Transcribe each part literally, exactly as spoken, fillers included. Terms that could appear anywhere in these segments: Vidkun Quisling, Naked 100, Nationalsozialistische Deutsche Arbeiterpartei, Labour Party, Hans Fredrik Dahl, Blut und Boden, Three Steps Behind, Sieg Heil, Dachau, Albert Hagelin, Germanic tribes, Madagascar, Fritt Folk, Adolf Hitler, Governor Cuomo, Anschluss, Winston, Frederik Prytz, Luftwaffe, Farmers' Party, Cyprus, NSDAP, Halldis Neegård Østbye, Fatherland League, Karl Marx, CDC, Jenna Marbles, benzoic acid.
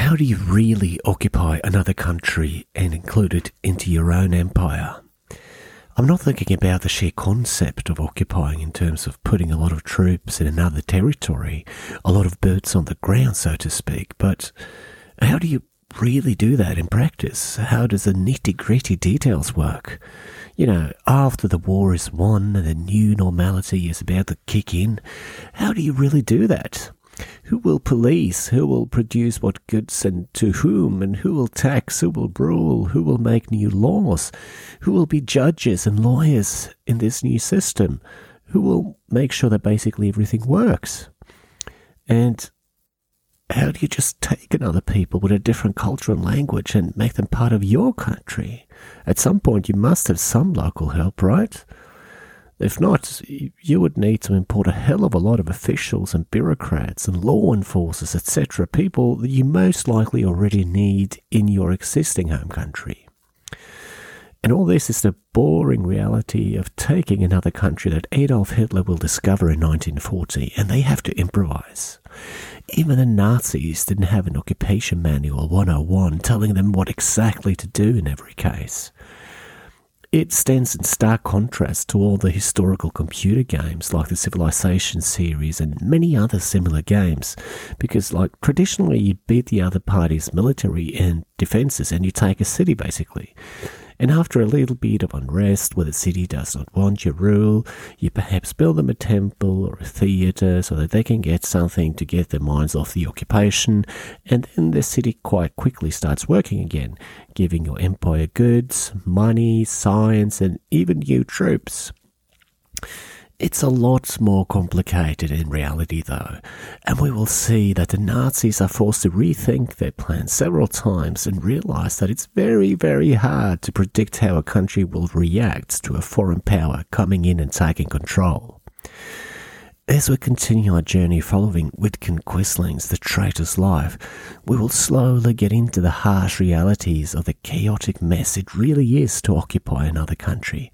how do you really occupy another country and include it into your own empire? I'm not thinking about the sheer concept of occupying in terms of putting a lot of troops in another territory, a lot of boots on the ground, so to speak, but how do you really do that in practice? How does the nitty-gritty details work? You know, after the war is won and the new normality is about to kick in, how do you really do that? Who will police? Who will produce what goods and to whom? And who will tax? Who will rule? Who will make new laws? Who will be judges and lawyers in this new system? Who will make sure that basically everything works? And how do you just take another people with a different culture and language and make them part of your country? At some point, you must have some local help, right? If not, you would need to import a hell of a lot of officials and bureaucrats and law enforcers, et cetera, people that you most likely already need in your existing home country. And all this is the boring reality of taking another country that Adolf Hitler will discover in nineteen forty, and they have to improvise. Even the Nazis didn't have an occupation manual one oh one telling them what exactly to do in every case. It stands in stark contrast to all the historical computer games like the Civilization series and many other similar games, because like traditionally you beat the other party's military and defenses and you take a city basically. And after a little bit of unrest where the city does not want your rule, you perhaps build them a temple or a theatre so that they can get something to get their minds off the occupation, and then the city quite quickly starts working again, giving your empire goods, money, science, and even new troops. It's a lot more complicated in reality though, and we will see that the Nazis are forced to rethink their plans several times and realise that it's very, very hard to predict how a country will react to a foreign power coming in and taking control. As we continue our journey following Vidkun Quisling's The Traitor's Life, we will slowly get into the harsh realities of the chaotic mess it really is to occupy another country.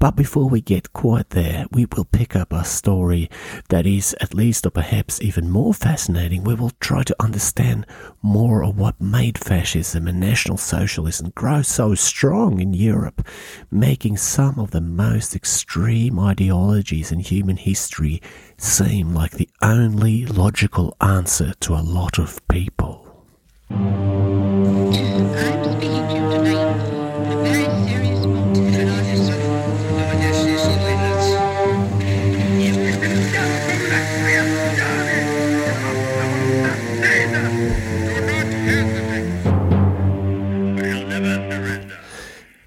But before we get quite there, we will pick up a story that is at least or perhaps even more fascinating. We will try to understand more of what made fascism and National Socialism grow so strong in Europe, making some of the most extreme ideologies in human history seem like the only logical answer to a lot of people. I'm speaking to you tonight. A very serious moment.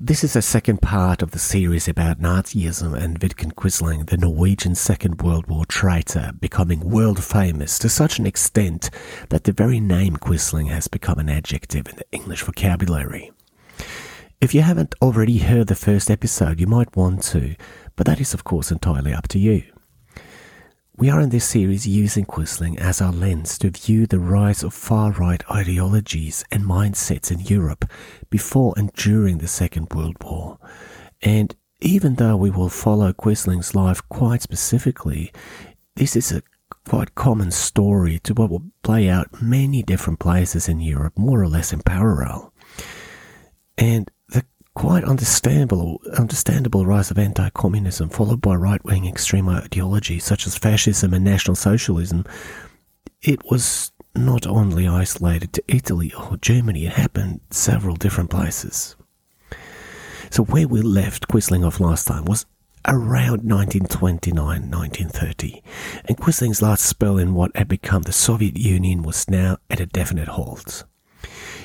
This is the second part of the series about Nazism and Vidkun Quisling, the Norwegian Second World War traitor, becoming world famous to such an extent that the very name Quisling has become an adjective in the English vocabulary. If you haven't already heard the first episode, you might want to, but that is of course entirely up to you. We are in this series using Quisling as our lens to view the rise of far-right ideologies and mindsets in Europe before and during the Second World War. And even though we will follow Quisling's life quite specifically, this is a quite common story to what will play out many different places in Europe, more or less in parallel. And the quite understandable understandable rise of anti-communism followed by right-wing extreme ideologies such as fascism and National Socialism, it was not only isolated to Italy or Germany, it happened several different places. So where we left Quisling off last time was around nineteen twenty-nine to nineteen thirty, and Quisling's last spell in what had become the Soviet Union was now at a definite halt.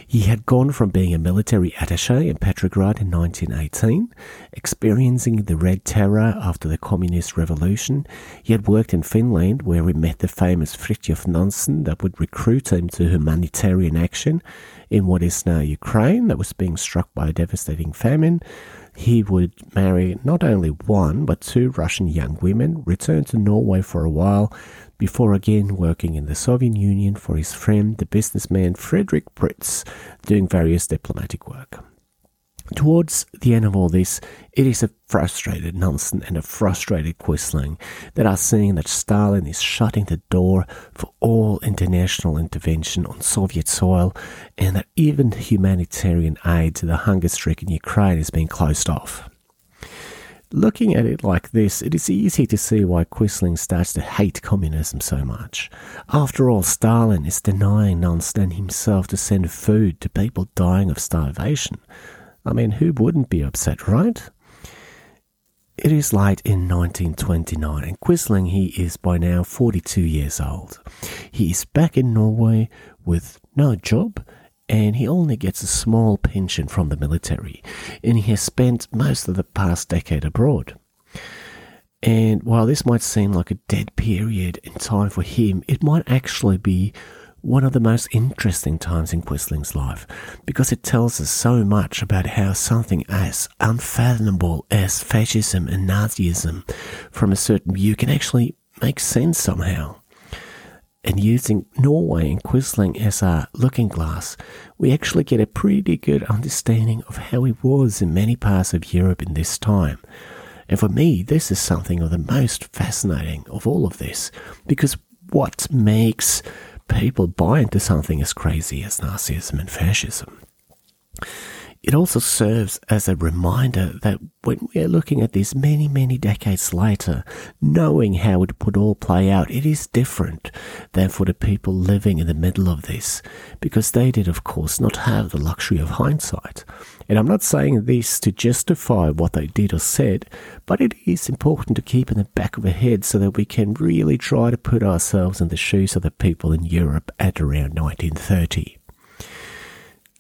He had gone from being a military attaché in Petrograd in nineteen eighteen, experiencing the Red Terror after the Communist Revolution. He had worked in Finland, where he met the famous Fridtjof Nansen that would recruit him to humanitarian action in what is now Ukraine, that was being struck by a devastating famine. He would marry not only one, but two Russian young women, return to Norway for a while, before again working in the Soviet Union for his friend, the businessman Frederik Prytz, doing various diplomatic work. Towards the end of all this, it is a frustrated Nansen and a frustrated Quisling that are seeing that Stalin is shutting the door for all international intervention on Soviet soil, and that even humanitarian aid to the hunger-stricken Ukraine is being closed off. Looking at it like this, it is easy to see why Quisling starts to hate communism so much. After all, Stalin is denying Nansen himself to send food to people dying of starvation. I mean, who wouldn't be upset, right? It is late in nineteen twenty-nine, and Quisling, he is by now forty-two years old. He is back in Norway with no job, and he only gets a small pension from the military, and he has spent most of the past decade abroad. And while this might seem like a dead period in time for him, it might actually be one of the most interesting times in Quisling's life, because it tells us so much about how something as unfathomable as fascism and Nazism from a certain view can actually make sense somehow. And using Norway and Quisling as our looking glass, we actually get a pretty good understanding of how it was in many parts of Europe in this time. And for me, this is something of the most fascinating of all of this, because what makes people buy into something as crazy as Nazism and fascism? It also serves as a reminder that when we are looking at this many, many decades later, knowing how it would all play out, it is different than for the people living in the middle of this, because they did, of course, not have the luxury of hindsight. And I'm not saying this to justify what they did or said, but it is important to keep in the back of our head so that we can really try to put ourselves in the shoes of the people in Europe at around nineteen thirty.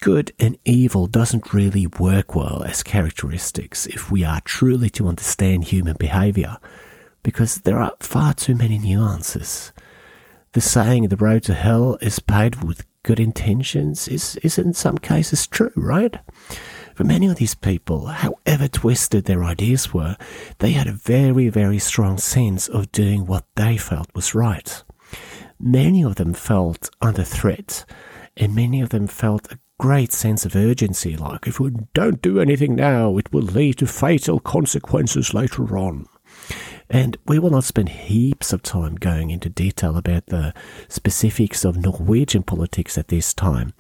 Good and evil doesn't really work well as characteristics if we are truly to understand human behavior, because there are far too many nuances. The saying the road to hell is paved with good intentions is, is in some cases true, right? For many of these people, however twisted their ideas were, they had a very, very strong sense of doing what they felt was right. Many of them felt under threat, and many of them felt a great sense of urgency, like if we don't do anything now, it will lead to fatal consequences later on. And we will not spend heaps of time going into detail about the specifics of Norwegian politics at this time.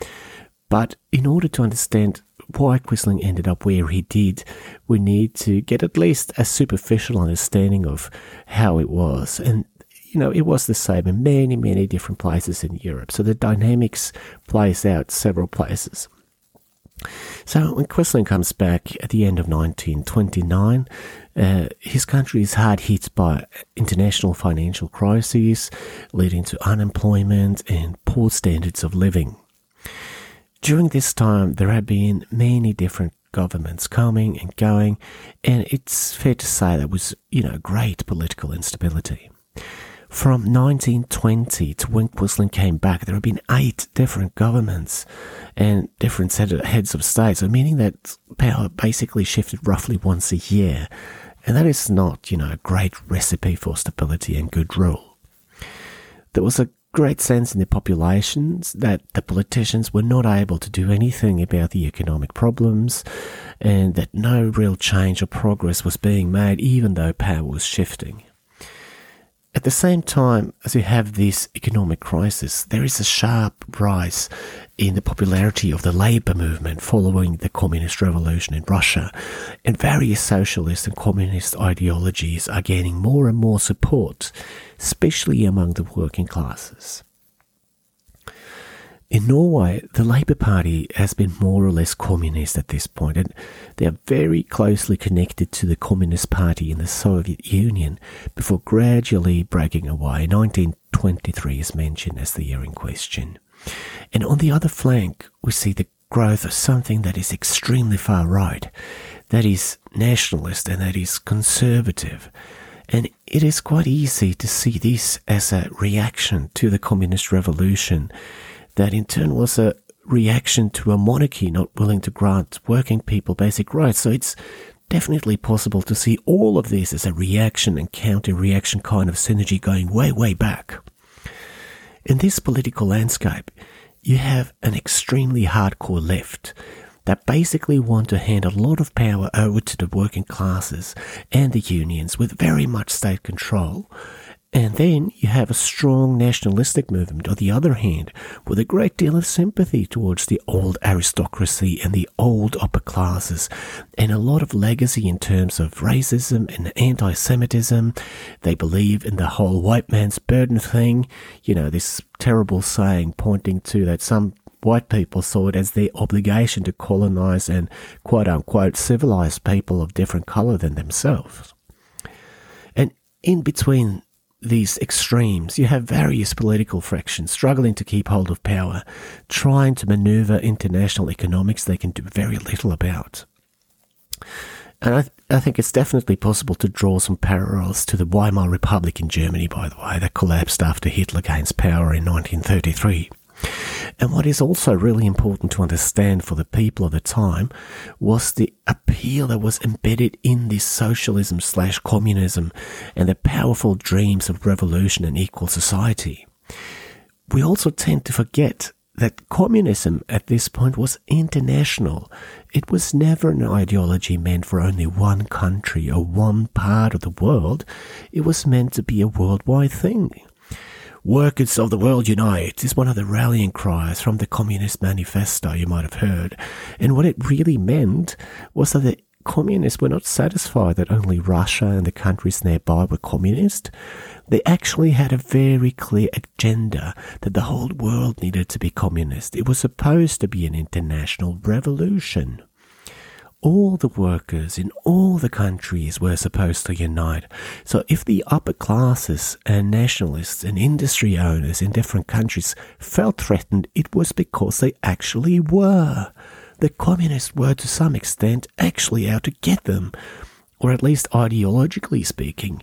But in order to understand why Quisling ended up where he did, we need to get at least a superficial understanding of how it was. And you know, it was the same in many, many different places in Europe. So the dynamics plays out several places. So when Quisling comes back at the end of nineteen twenty-nine, uh, his country is hard hit by international financial crises, leading to unemployment and poor standards of living. During this time, there have been many different governments coming and going, and it's fair to say there was, you know, great political instability. From nineteen twenty to when Quisling came back, there have been eight different governments and different heads of state, so meaning that power basically shifted roughly once a year. And that is not, you know, a great recipe for stability and good rule. There was a great sense in the populations that the politicians were not able to do anything about the economic problems, and that no real change or progress was being made, even though power was shifting. At the same time as we have this economic crisis, there is a sharp rise in the popularity of the labor movement following the communist revolution in Russia, and various socialist and communist ideologies are gaining more and more support, especially among the working classes. In Norway, the Labour Party has been more or less communist at this point, and they are very closely connected to the Communist Party in the Soviet Union before gradually breaking away. nineteen twenty-three is mentioned as the year in question. And on the other flank, we see the growth of something that is extremely far right, that is nationalist and that is conservative. And it is quite easy to see this as a reaction to the communist revolution, that in turn was a reaction to a monarchy not willing to grant working people basic rights. So it's definitely possible to see all of this as a reaction and counter-reaction kind of synergy going way, way back. In this political landscape, you have an extremely hardcore left that basically want to hand a lot of power over to the working classes and the unions with very much state control. And then you have a strong nationalistic movement, on the other hand, with a great deal of sympathy towards the old aristocracy and the old upper classes, and a lot of legacy in terms of racism and anti-Semitism. They believe in the whole white man's burden thing, you know, this terrible saying pointing to that some white people saw it as their obligation to colonize and quote-unquote civilize people of different color than themselves. And in between these extremes, you have various political factions struggling to keep hold of power, trying to maneuver international economics they can do very little about. And I, th- I think it's definitely possible to draw some parallels to the Weimar Republic in Germany, by the way, that collapsed after Hitler gains power in nineteen thirty-three. And what is also really important to understand for the people of the time was the appeal that was embedded in this socialism slash communism and the powerful dreams of revolution and equal society. We also tend to forget that communism at this point was international. It was never an ideology meant for only one country or one part of the world. It was meant to be a worldwide thing. Workers of the world unite is one of the rallying cries from the Communist Manifesto you might have heard. And what it really meant was that the communists were not satisfied that only Russia and the countries nearby were communist. They actually had a very clear agenda that the whole world needed to be communist. It was supposed to be an international revolution. All the workers in all the countries were supposed to unite. So if the upper classes and nationalists and industry owners in different countries felt threatened, it was because they actually were. The communists were to some extent actually out to get them, or at least ideologically speaking.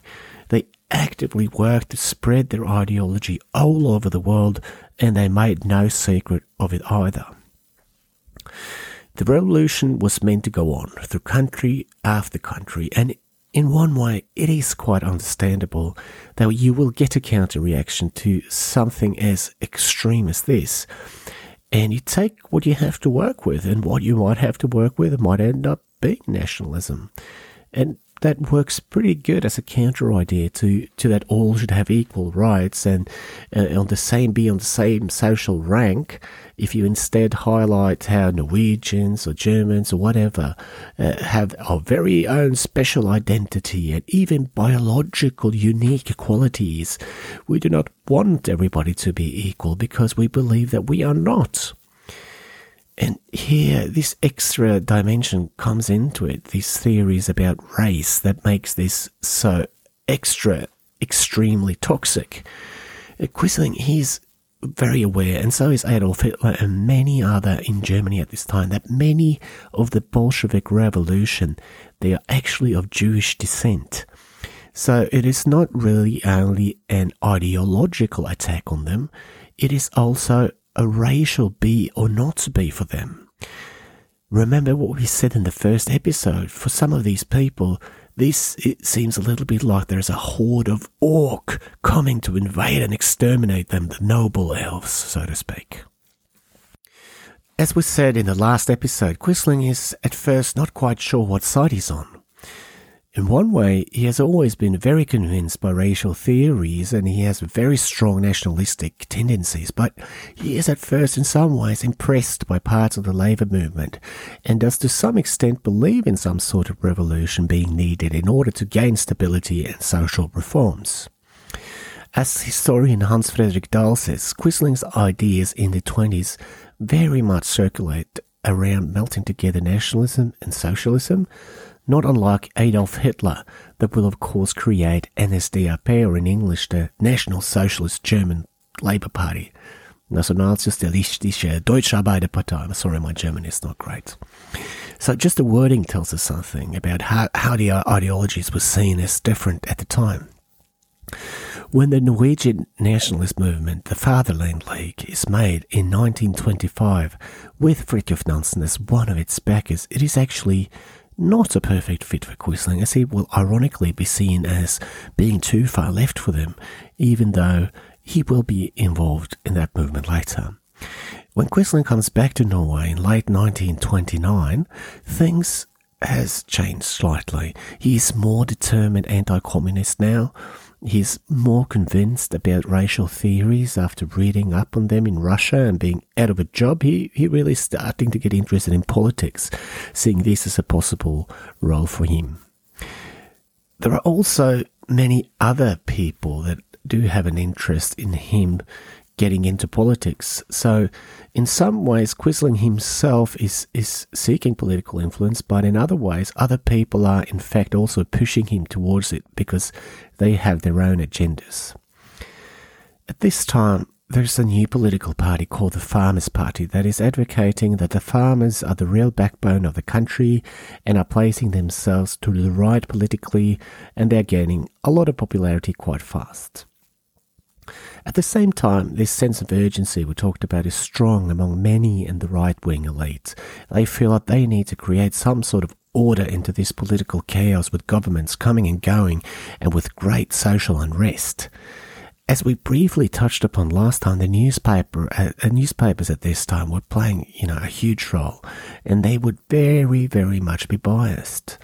They actively worked to spread their ideology all over the world, and they made no secret of it either. The revolution was meant to go on through country after country, and in one way it is quite understandable that you will get a counter-reaction to something as extreme as this. And you take what you have to work with, and what you might have to work with might end up being nationalism. And that works pretty good as a counter-idea to, to that all should have equal rights and uh, on the same be on the same social rank. If you instead highlight how Norwegians or Germans or whatever uh, have our very own special identity and even biological unique qualities, we do not want everybody to be equal because we believe that we are not. And here, this extra dimension comes into it, these theories about race that makes this so extra, extremely toxic. Quisling, he's very aware, and so is Adolf Hitler and many other in Germany at this time, that many of the Bolshevik revolution, they are actually of Jewish descent. So it is not really only an ideological attack on them, it is also a racial be or not to be for them. Remember what we said in the first episode, for some of these people, this it seems a little bit like there's a horde of orc coming to invade and exterminate them, the noble elves, so to speak. As we said in the last episode, Quisling is at first not quite sure what side he's on. In one way, he has always been very convinced by racial theories and he has very strong nationalistic tendencies, but he is at first in some ways impressed by parts of the labour movement and does to some extent believe in some sort of revolution being needed in order to gain stability and social reforms. As historian Hans Fredrik Dahl says, Quisling's ideas in the twenties very much circulate around melting together nationalism and socialism, not unlike Adolf Hitler, that will of course create N S D A P, or in English the National Socialist German Labour Party, Nationalsozialistische Deutsche Arbeiterpartei. I'm sorry, my German is not great. So just the wording tells us something about how, how the ideologies were seen as different at the time. When the Norwegian nationalist movement, the Fatherland League, is made in nineteen twenty-five with Fridtjof Nansen as one of its backers, it is actually not a perfect fit for Quisling, as he will ironically be seen as being too far left for them, even though he will be involved in that movement later. When Quisling comes back to Norway in late nineteen twenty-nine, things has changed slightly. He is more determined anti-communist now. He's more convinced about racial theories after reading up on them in Russia and being out of a job. He, he really starting to get interested in politics, seeing this as a possible role for him. There are also many other people that do have an interest in him getting into politics. So in some ways, Quisling himself is, is seeking political influence, but in other ways, other people are in fact also pushing him towards it because they have their own agendas. At this time, there's a new political party called the Farmers' Party that is advocating that the farmers are the real backbone of the country and are placing themselves to the right politically, and they're gaining a lot of popularity quite fast. At the same time, this sense of urgency we talked about is strong among many in the right-wing elite. They feel that they need to create some sort of order into this political chaos with governments coming and going and with great social unrest. As we briefly touched upon last time, the newspaper, uh, newspapers at this time were playing, you know, a huge role, and they would very, very much be biased.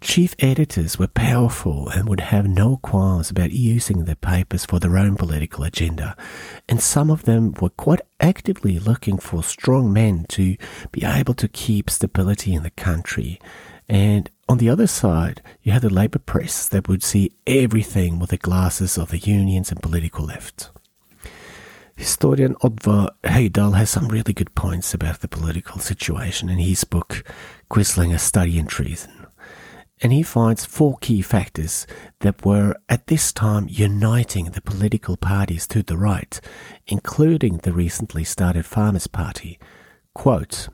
Chief editors were powerful and would have no qualms about using their papers for their own political agenda, and some of them were quite actively looking for strong men to be able to keep stability in the country. And on the other side, you had the Labour press that would see everything with the glasses of the unions and political left. Historian Oddvar Høidal has some really good points about the political situation in his book, Quisling, A Study in Treason. And he finds four key factors that were at this time uniting the political parties to the right, including the recently started Farmers' Party. Quote,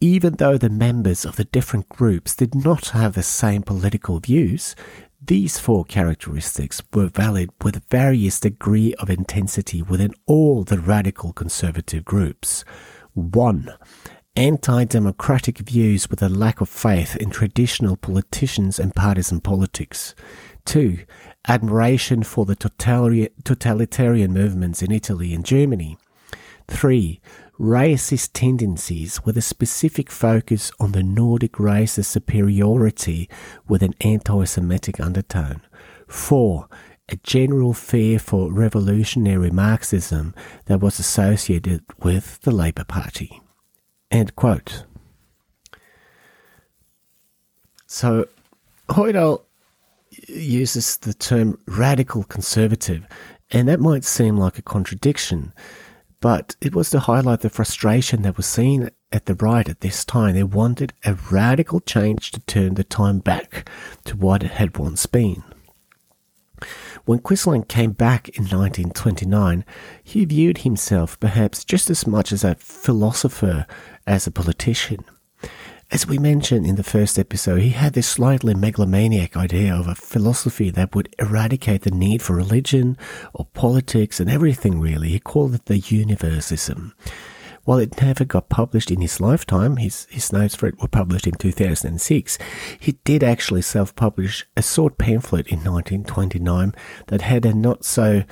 "Even though the members of the different groups did not have the same political views, these four characteristics were valid with various degree of intensity within all the radical conservative groups. One, anti-democratic views with a lack of faith in traditional politicians and partisan politics. Two, admiration for the totalitarian movements in Italy and Germany. Three, racist tendencies with a specific focus on the Nordic race's superiority with an anti-Semitic undertone. Four, a general fear for revolutionary Marxism that was associated with the Labour Party." End quote. So, Høidal uses the term radical conservative, and that might seem like a contradiction, but it was to highlight the frustration that was seen at the right at this time. They wanted a radical change to turn the time back to what it had once been. When Quisling came back in nineteen twenty-nine, he viewed himself perhaps just as much as a philosopher as a politician. As we mentioned in the first episode, he had this slightly megalomaniac idea of a philosophy that would eradicate the need for religion or politics and everything really. He called it the universalism. While it never got published in his lifetime, his, his notes for it were published in two thousand six, he did actually self-publish a short pamphlet in nineteen twenty-nine that had a not so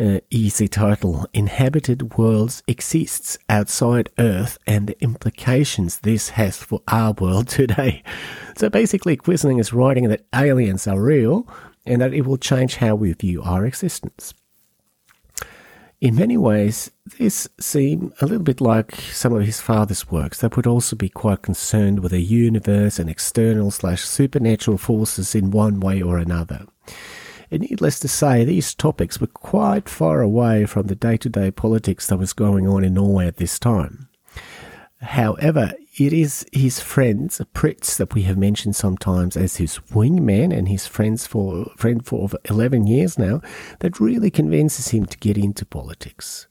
uh, easy title, Inhabited Worlds Exists Outside Earth and the Implications This Has for Our World Today. So basically, Quisling is writing that aliens are real and that it will change how we view our existence. In many ways, this seemed a little bit like some of his father's works that would also be quite concerned with the universe and external slash supernatural forces in one way or another. And needless to say, these topics were quite far away from the day-to-day politics that was going on in Norway at this time. However, it is his friends, Prytz, that we have mentioned sometimes as his wingman and his friends for friend for over eleven years now, that really convinces him to get into politics.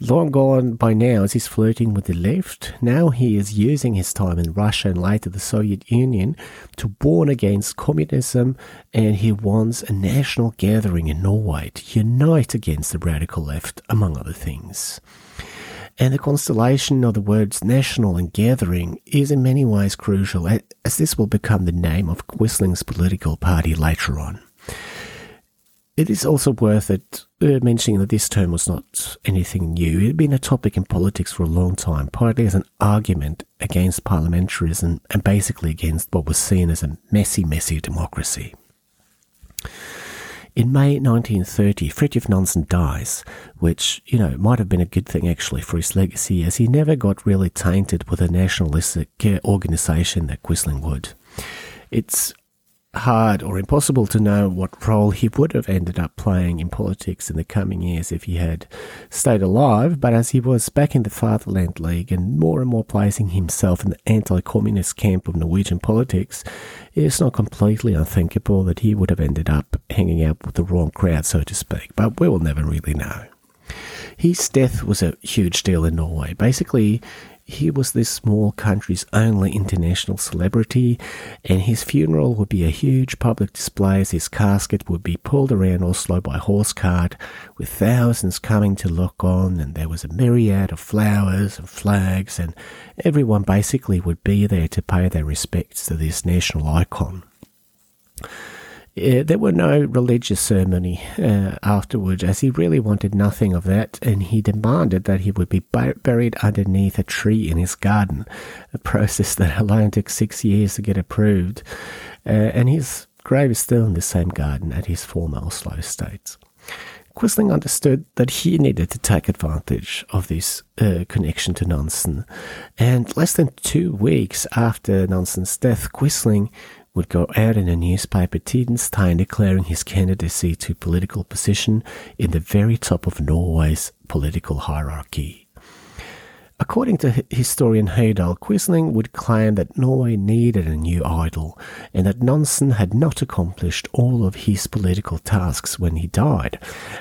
Long gone by now is his flirting with the left. Now he is using his time in Russia and later the Soviet Union to warn against communism, and he wants a national gathering in Norway to unite against the radical left, among other things. And the constellation of the words national and gathering is in many ways crucial, as this will become the name of Quisling's political party later on. It is also worth it uh, mentioning that this term was not anything new. It had been a topic in politics for a long time, partly as an argument against parliamentarism and basically against what was seen as a messy, messy democracy. In May nineteen thirty, Fridtjof Nansen dies, which, you know, might have been a good thing actually for his legacy, as he never got really tainted with a nationalistic organisation that Quisling would. It's hard or impossible to know what role he would have ended up playing in politics in the coming years if he had stayed alive, but as he was back in the Fatherland League and more and more placing himself in the anti-communist camp of Norwegian politics, it's not completely unthinkable that he would have ended up hanging out with the wrong crowd, so to speak, but we will never really know. His death was a huge deal in Norway. Basically, he was this small country's only international celebrity, and his funeral would be a huge public display as his casket would be pulled around Oslo by horse cart, with thousands coming to look on, and there was a myriad of flowers and flags, and everyone basically would be there to pay their respects to this national icon. Uh, there were no religious ceremony uh, afterward, as he really wanted nothing of that, and he demanded that he would be bu- buried underneath a tree in his garden, a process that alone took six years to get approved, uh, and his grave is still in the same garden at his former Oslo estate. Quisling understood that he needed to take advantage of this uh, connection to Nansen, and less than two weeks after Nansen's death, Quisling would go out in a newspaper, Tidens Tegn, declaring his candidacy to political position in the very top of Norway's political hierarchy. According to historian Høidal, Quisling would claim that Norway needed a new idol and that Nansen had not accomplished all of his political tasks when he died.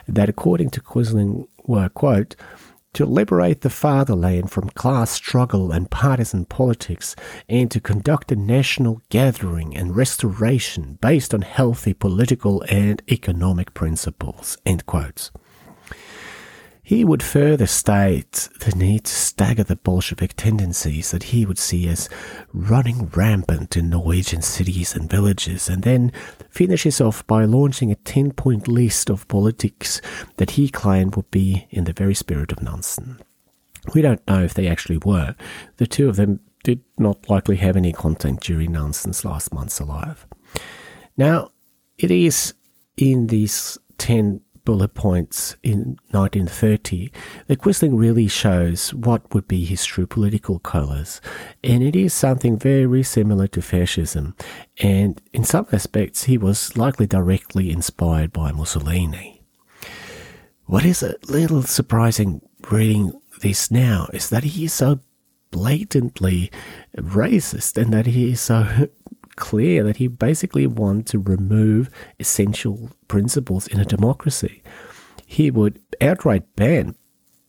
That, according to Quisling, were, quote, to liberate the fatherland from class struggle and partisan politics, and to conduct a national gathering and restoration based on healthy political and economic principles, end quotes. He would further state the need to stagger the Bolshevik tendencies that he would see as running rampant in Norwegian cities and villages, and then finishes off by launching a ten-point list of politics that he claimed would be in the very spirit of Nansen. We don't know if they actually were. The two of them did not likely have any content during Nansen's last months alive. Now, it is in these ten bullet points in nineteen thirty, that Quisling really shows what would be his true political colours, and it is something very similar to fascism, and in some aspects he was likely directly inspired by Mussolini. What is a little surprising reading this now is that he is so blatantly racist, and that he is so clear that he basically wanted to remove essential principles in a democracy. He would outright ban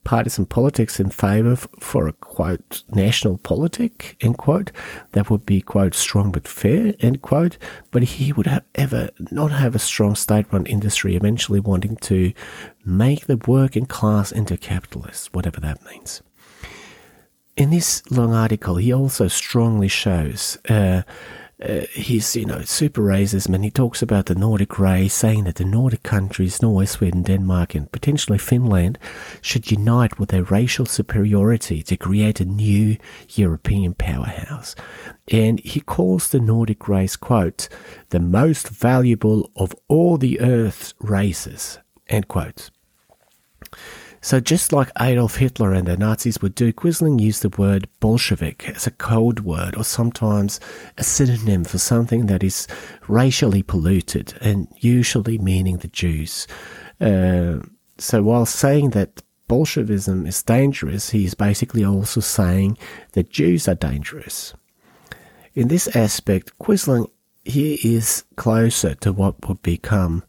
partisan politics in favour for a, quote, national politic, end quote, that would be, quote, strong but fair, end quote, but he would have ever not have a strong state-run industry, eventually wanting to make the working class into capitalists, whatever that means. In this long article, he also strongly shows uh, Uh, he's, you know, super racism, and he talks about the Nordic race, saying that the Nordic countries, Norway, Sweden, Denmark, and potentially Finland, should unite with their racial superiority to create a new European powerhouse. And he calls the Nordic race, quote, the most valuable of all the earth's races, end quote. So just like Adolf Hitler and the Nazis would do, Quisling used the word Bolshevik as a code word or sometimes a synonym for something that is racially polluted and usually meaning the Jews. Uh, so while saying that Bolshevism is dangerous, he is basically also saying that Jews are dangerous. In this aspect, Quisling here is closer to what would become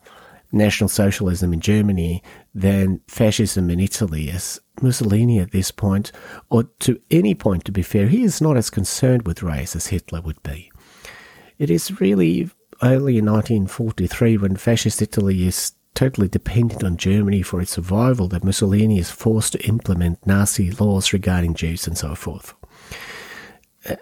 National Socialism in Germany than fascism in Italy, as Mussolini at this point, or to any point to be fair, he is not as concerned with race as Hitler would be. It is really only in nineteen forty-three, when fascist Italy is totally dependent on Germany for its survival, that Mussolini is forced to implement Nazi laws regarding Jews and so forth.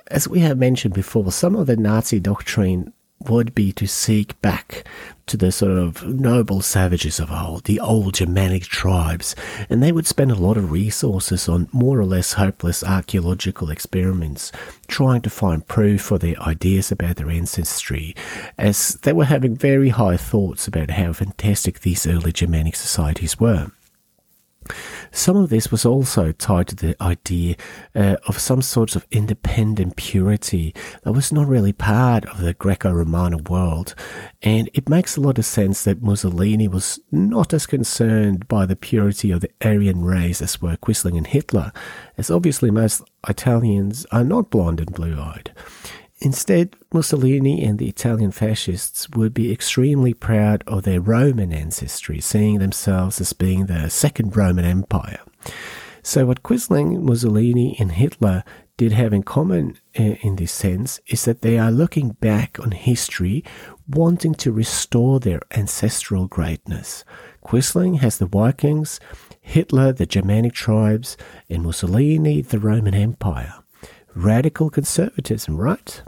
As we have mentioned before, some of the Nazi doctrine would be to seek back to the sort of noble savages of old, the old Germanic tribes, and they would spend a lot of resources on more or less hopeless archaeological experiments, trying to find proof for their ideas about their ancestry, as they were having very high thoughts about how fantastic these early Germanic societies were. Some of this was also tied to the idea uh, of some sorts of independent purity that was not really part of the Greco-Roman world, and it makes a lot of sense that Mussolini was not as concerned by the purity of the Aryan race as were Quisling and Hitler, as obviously most Italians are not blonde and blue-eyed. Instead, Mussolini and the Italian fascists would be extremely proud of their Roman ancestry, seeing themselves as being the Second Roman Empire. So what Quisling, Mussolini and Hitler did have in common in this sense is that they are looking back on history, wanting to restore their ancestral greatness. Quisling has the Vikings, Hitler the Germanic tribes, and Mussolini the Roman Empire. Radical conservatism, right?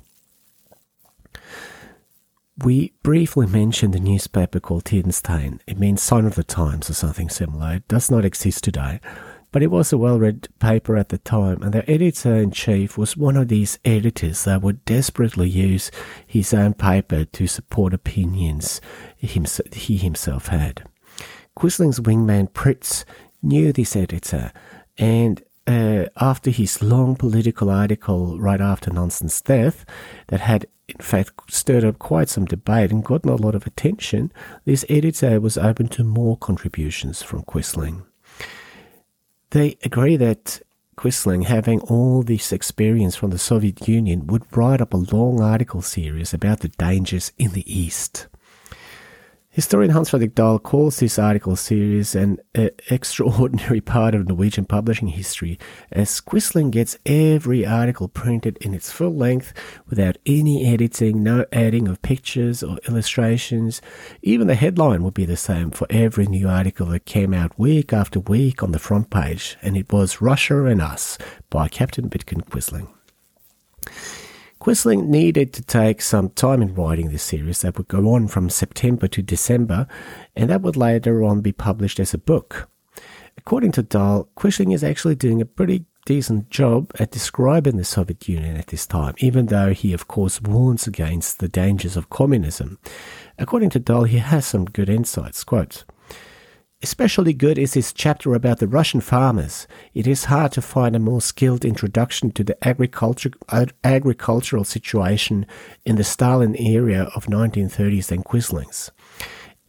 We briefly mentioned a newspaper called Tidens Tegn. It means sign of the times or something similar. It does not exist today, but it was a well-read paper at the time, and the editor-in-chief was one of these editors that would desperately use his own paper to support opinions he himself had. Quisling's wingman Prytz knew this editor, and Uh, after his long political article right after Nansen's death that had in fact stirred up quite some debate and gotten a lot of attention, this editor was open to more contributions from Quisling. They agree that Quisling, having all this experience from the Soviet Union, would write up a long article series about the dangers in the East. Historian Hans Fredrik Dahl calls this article series an uh, extraordinary part of Norwegian publishing history, as Quisling gets every article printed in its full length without any editing, no adding of pictures or illustrations. Even the headline would be the same for every new article that came out week after week on the front page, and it was Russia and Us by Captain Vidkun Quisling. Quisling needed to take some time in writing this series that would go on from September to December, and that would later on be published as a book. According to Dahl, Quisling is actually doing a pretty decent job at describing the Soviet Union at this time, even though he of course warns against the dangers of communism. According to Dahl, he has some good insights. Quote, "Especially good is his chapter about the Russian farmers. It is hard to find a more skilled introduction to the agriculture, agricultural situation in the Stalin era of nineteen thirties than Quisling's.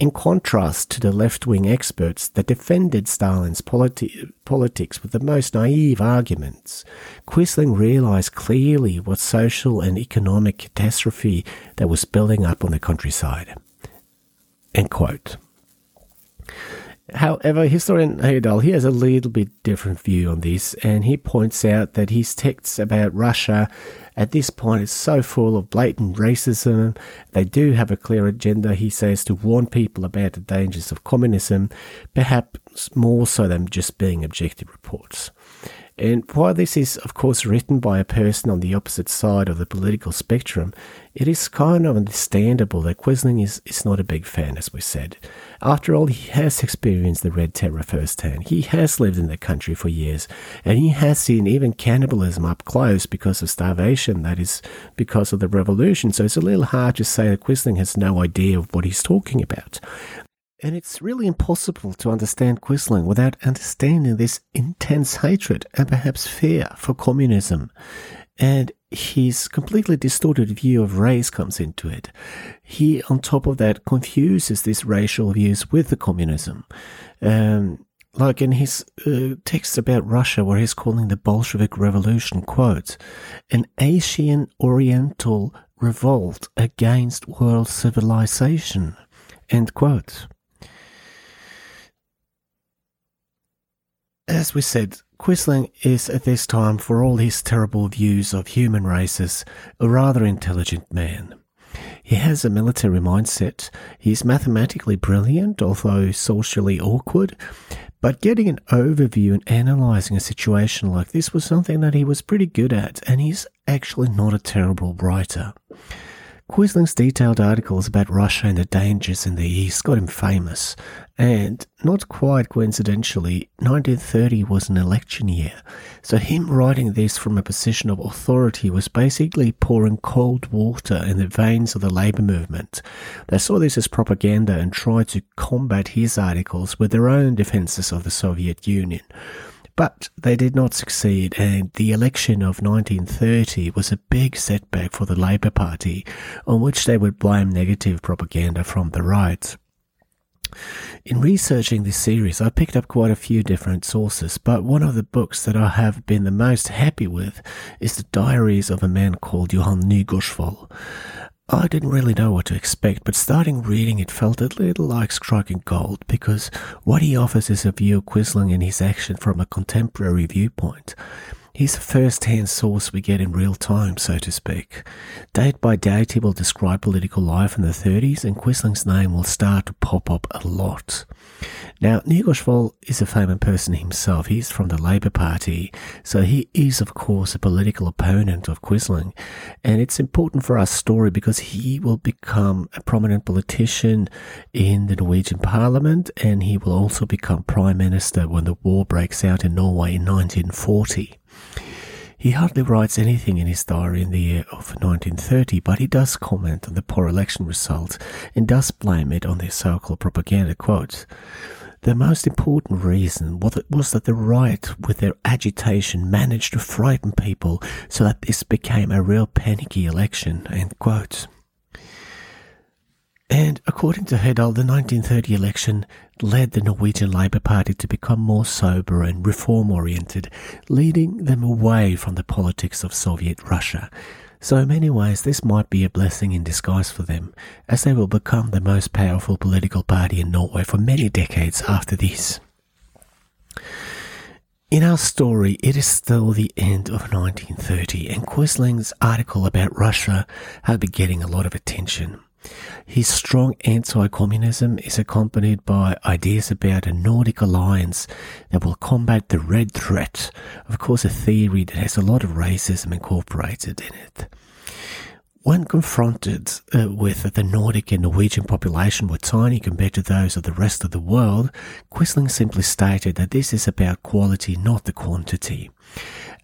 In contrast to the left-wing experts that defended Stalin's politi- politics with the most naive arguments, Quisling realized clearly what social and economic catastrophe that was building up on the countryside." End quote. However, historian Høidal, he has a little bit different view on this, and he points out that his texts about Russia at this point is so full of blatant racism. They do have a clear agenda, he says, to warn people about the dangers of communism, perhaps more so than just being objective reports. And while this is, of course, written by a person on the opposite side of the political spectrum, it is kind of understandable that Quisling is, is not a big fan, as we said. After all, he has experienced the Red Terror firsthand. He has lived in the country for years, and he has seen even cannibalism up close because of starvation, that is, because of the revolution. So it's a little hard to say that Quisling has no idea of what he's talking about. And it's really impossible to understand Quisling without understanding this intense hatred and perhaps fear for communism. And his completely distorted view of race comes into it. He, on top of that, confuses these racial views with the communism. Um, like in his uh, texts about Russia, where he's calling the Bolshevik Revolution, quote, "an Asian Oriental revolt against world civilization," end quote. As we said, Quisling is at this time, for all his terrible views of human races, a rather intelligent man. He has a military mindset, he is mathematically brilliant, although socially awkward, but getting an overview and analysing a situation like this was something that he was pretty good at, and he's actually not a terrible writer. Quisling's detailed articles about Russia and the dangers in the East got him famous, and not quite coincidentally, nineteen thirty was an election year, so him writing this from a position of authority was basically pouring cold water in the veins of the labour movement. They saw this as propaganda and tried to combat his articles with their own defences of the Soviet Union. But they did not succeed, and the election of nineteen thirty was a big setback for the Labour Party, on which they would blame negative propaganda from the right. In researching this series, I picked up quite a few different sources, but one of the books that I have been the most happy with is The Diaries of a Man called Johan Nygaardsvold. I didn't really know what to expect, but starting reading it felt a little like striking gold, because what he offers is a view of Quisling and his action from a contemporary viewpoint. He's a first-hand source we get in real time, so to speak. Date by date, he will describe political life in the thirties, and Quisling's name will start to pop up a lot. Now, Nygaardsvold is a famous person himself. He's from the Labour Party, so he is, of course, a political opponent of Quisling. And it's important for our story because he will become a prominent politician in the Norwegian Parliament, and he will also become Prime Minister when the war breaks out in Norway in nineteen forty. He hardly writes anything in his diary in the year of nineteen thirty, but he does comment on the poor election result and does blame it on the so-called propaganda. Quote, "The most important reason was that the right, with their agitation, managed to frighten people so that this became a real panicky election." End quote. And according to Høidal, the nineteen thirty election led the Norwegian Labour Party to become more sober and reform-oriented, leading them away from the politics of Soviet Russia. So in many ways, this might be a blessing in disguise for them, as they will become the most powerful political party in Norway for many decades after this. In our story, it is still the end of nineteen thirty, and Quisling's article about Russia had been getting a lot of attention. His strong anti-communism is accompanied by ideas about a Nordic alliance that will combat the red threat, of course a theory that has a lot of racism incorporated in it. When confronted uh, with that the Nordic and Norwegian population were tiny compared to those of the rest of the world, Quisling simply stated that this is about quality, not the quantity.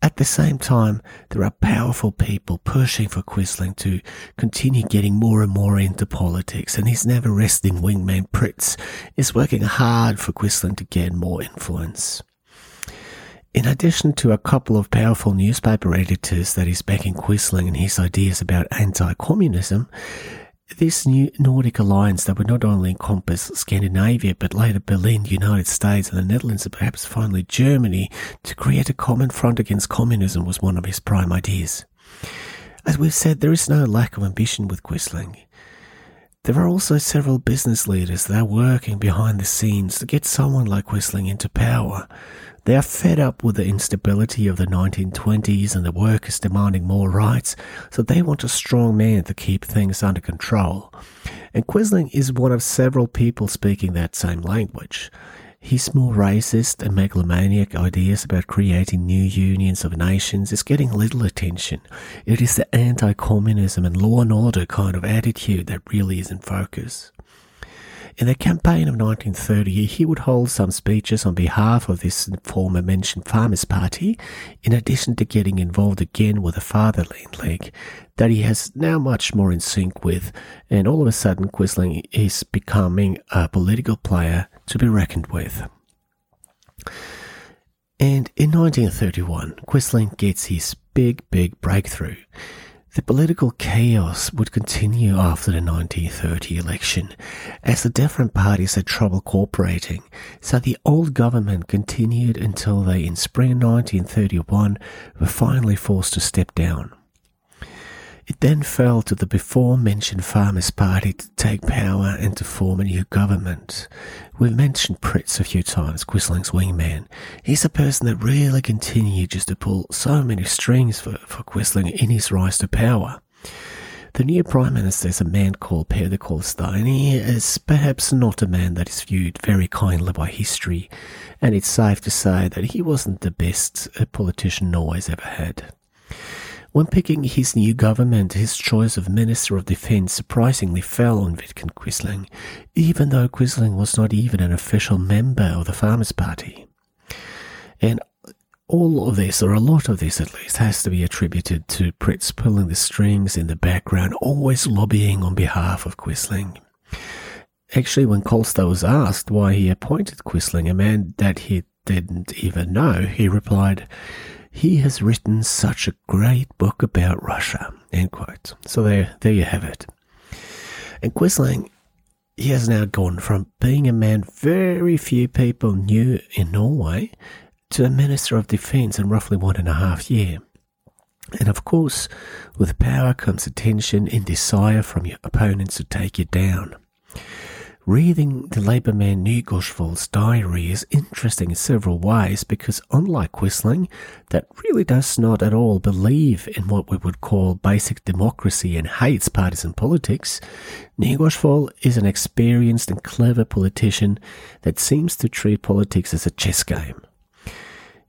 At the same time, there are powerful people pushing for Quisling to continue getting more and more into politics, and his never-resting wingman Prytz is working hard for Quisling to gain more influence. In addition to a couple of powerful newspaper editors that is backing Quisling and his ideas about anti-communism, this new Nordic alliance that would not only encompass Scandinavia, but later Berlin, United States and the Netherlands, and perhaps finally Germany, to create a common front against communism was one of his prime ideas. As we've said, there is no lack of ambition with Quisling. There are also several business leaders that are working behind the scenes to get someone like Quisling into power. They are fed up with the instability of the nineteen twenties and the workers demanding more rights, so they want a strong man to keep things under control. And Quisling is one of several people speaking that same language. His more racist and megalomaniac ideas about creating new unions of nations is getting little attention. It is the anti-communism and law and order kind of attitude that really is in focus. In the campaign of nineteen thirty, he would hold some speeches on behalf of this former mentioned Farmers' Party, in addition to getting involved again with the Fatherland League, that he has now much more in sync with, and all of a sudden Quisling is becoming a political player to be reckoned with. And in nineteen thirty-one, Quisling gets his big, big breakthrough. The political chaos would continue after the nineteen thirty election, as the different parties had trouble cooperating, so the old government continued until they, in spring nineteen thirty-one, were finally forced to step down. It then fell to the before-mentioned Farmers' Party to take power and to form a new government. We've mentioned Prytz a few times, Quisling's wingman. He's a person that really continued just to pull so many strings for, for Quisling in his rise to power. The new Prime Minister is a man called Peter Kolstad, and he is perhaps not a man that is viewed very kindly by history, and it's safe to say that he wasn't the best politician Norway's ever had. When picking his new government, his choice of Minister of Defense surprisingly fell on Vidkun Quisling, even though Quisling was not even an official member of the Farmers' Party. And all of this, or a lot of this at least, has to be attributed to Prytz pulling the strings in the background, always lobbying on behalf of Quisling. Actually, when Kolstad was asked why he appointed Quisling, a man that he didn't even know, he replied, "He has written such a great book about Russia," end quote. So there, there you have it. And Quisling, he has now gone from being a man very few people knew in Norway to a Minister of Defense in roughly one and a half year. And of course, with power comes attention and desire from your opponents to take you down. Reading the Labour man Nygaardsvold's diary is interesting in several ways because, unlike Quisling, that really does not at all believe in what we would call basic democracy and hates partisan politics, Nygaardsvold is an experienced and clever politician that seems to treat politics as a chess game.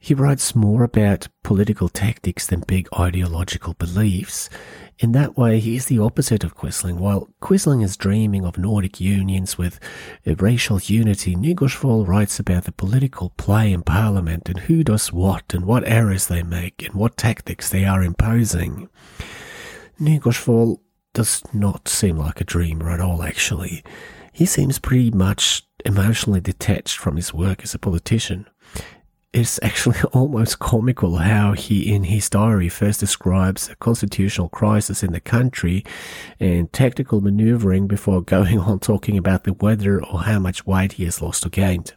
He writes more about political tactics than big ideological beliefs. In that way, he is the opposite of Quisling. While Quisling is dreaming of Nordic unions with racial unity, Nygaardsvold writes about the political play in Parliament and who does what and what errors they make and what tactics they are imposing. Nygaardsvold does not seem like a dreamer at all, actually. He seems pretty much emotionally detached from his work as a politician. It's actually almost comical how he, in his diary, first describes a constitutional crisis in the country and tactical manoeuvring before going on talking about the weather or how much weight he has lost or gained.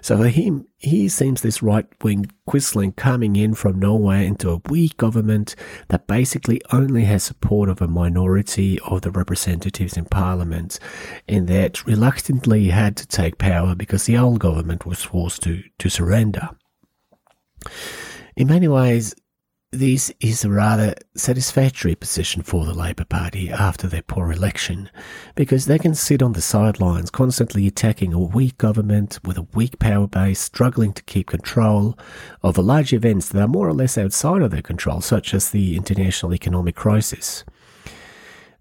So for him, he seems this right-wing Quisling coming in from Norway into a weak government that basically only has support of a minority of the representatives in Parliament, and that reluctantly had to take power because the old government was forced to, to surrender. In many ways, this is a rather satisfactory position for the Labour Party after their poor election, because they can sit on the sidelines constantly attacking a weak government with a weak power base, struggling to keep control over large events that are more or less outside of their control, such as the international economic crisis.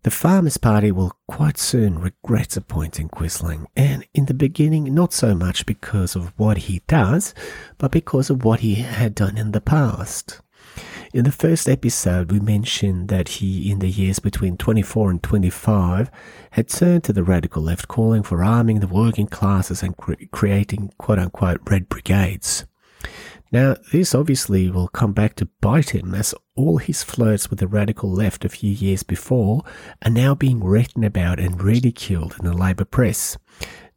The Farmers' Party will quite soon regret appointing Quisling, and in the beginning not so much because of what he does, but because of what he had done in the past. In the first episode, we mentioned that he, in the years between twenty-four and twenty-five, had turned to the radical left, calling for arming the working classes and cre- creating quote-unquote red brigades. Now, this obviously will come back to bite him, as all his flirts with the radical left a few years before are now being written about and ridiculed in the Labour press.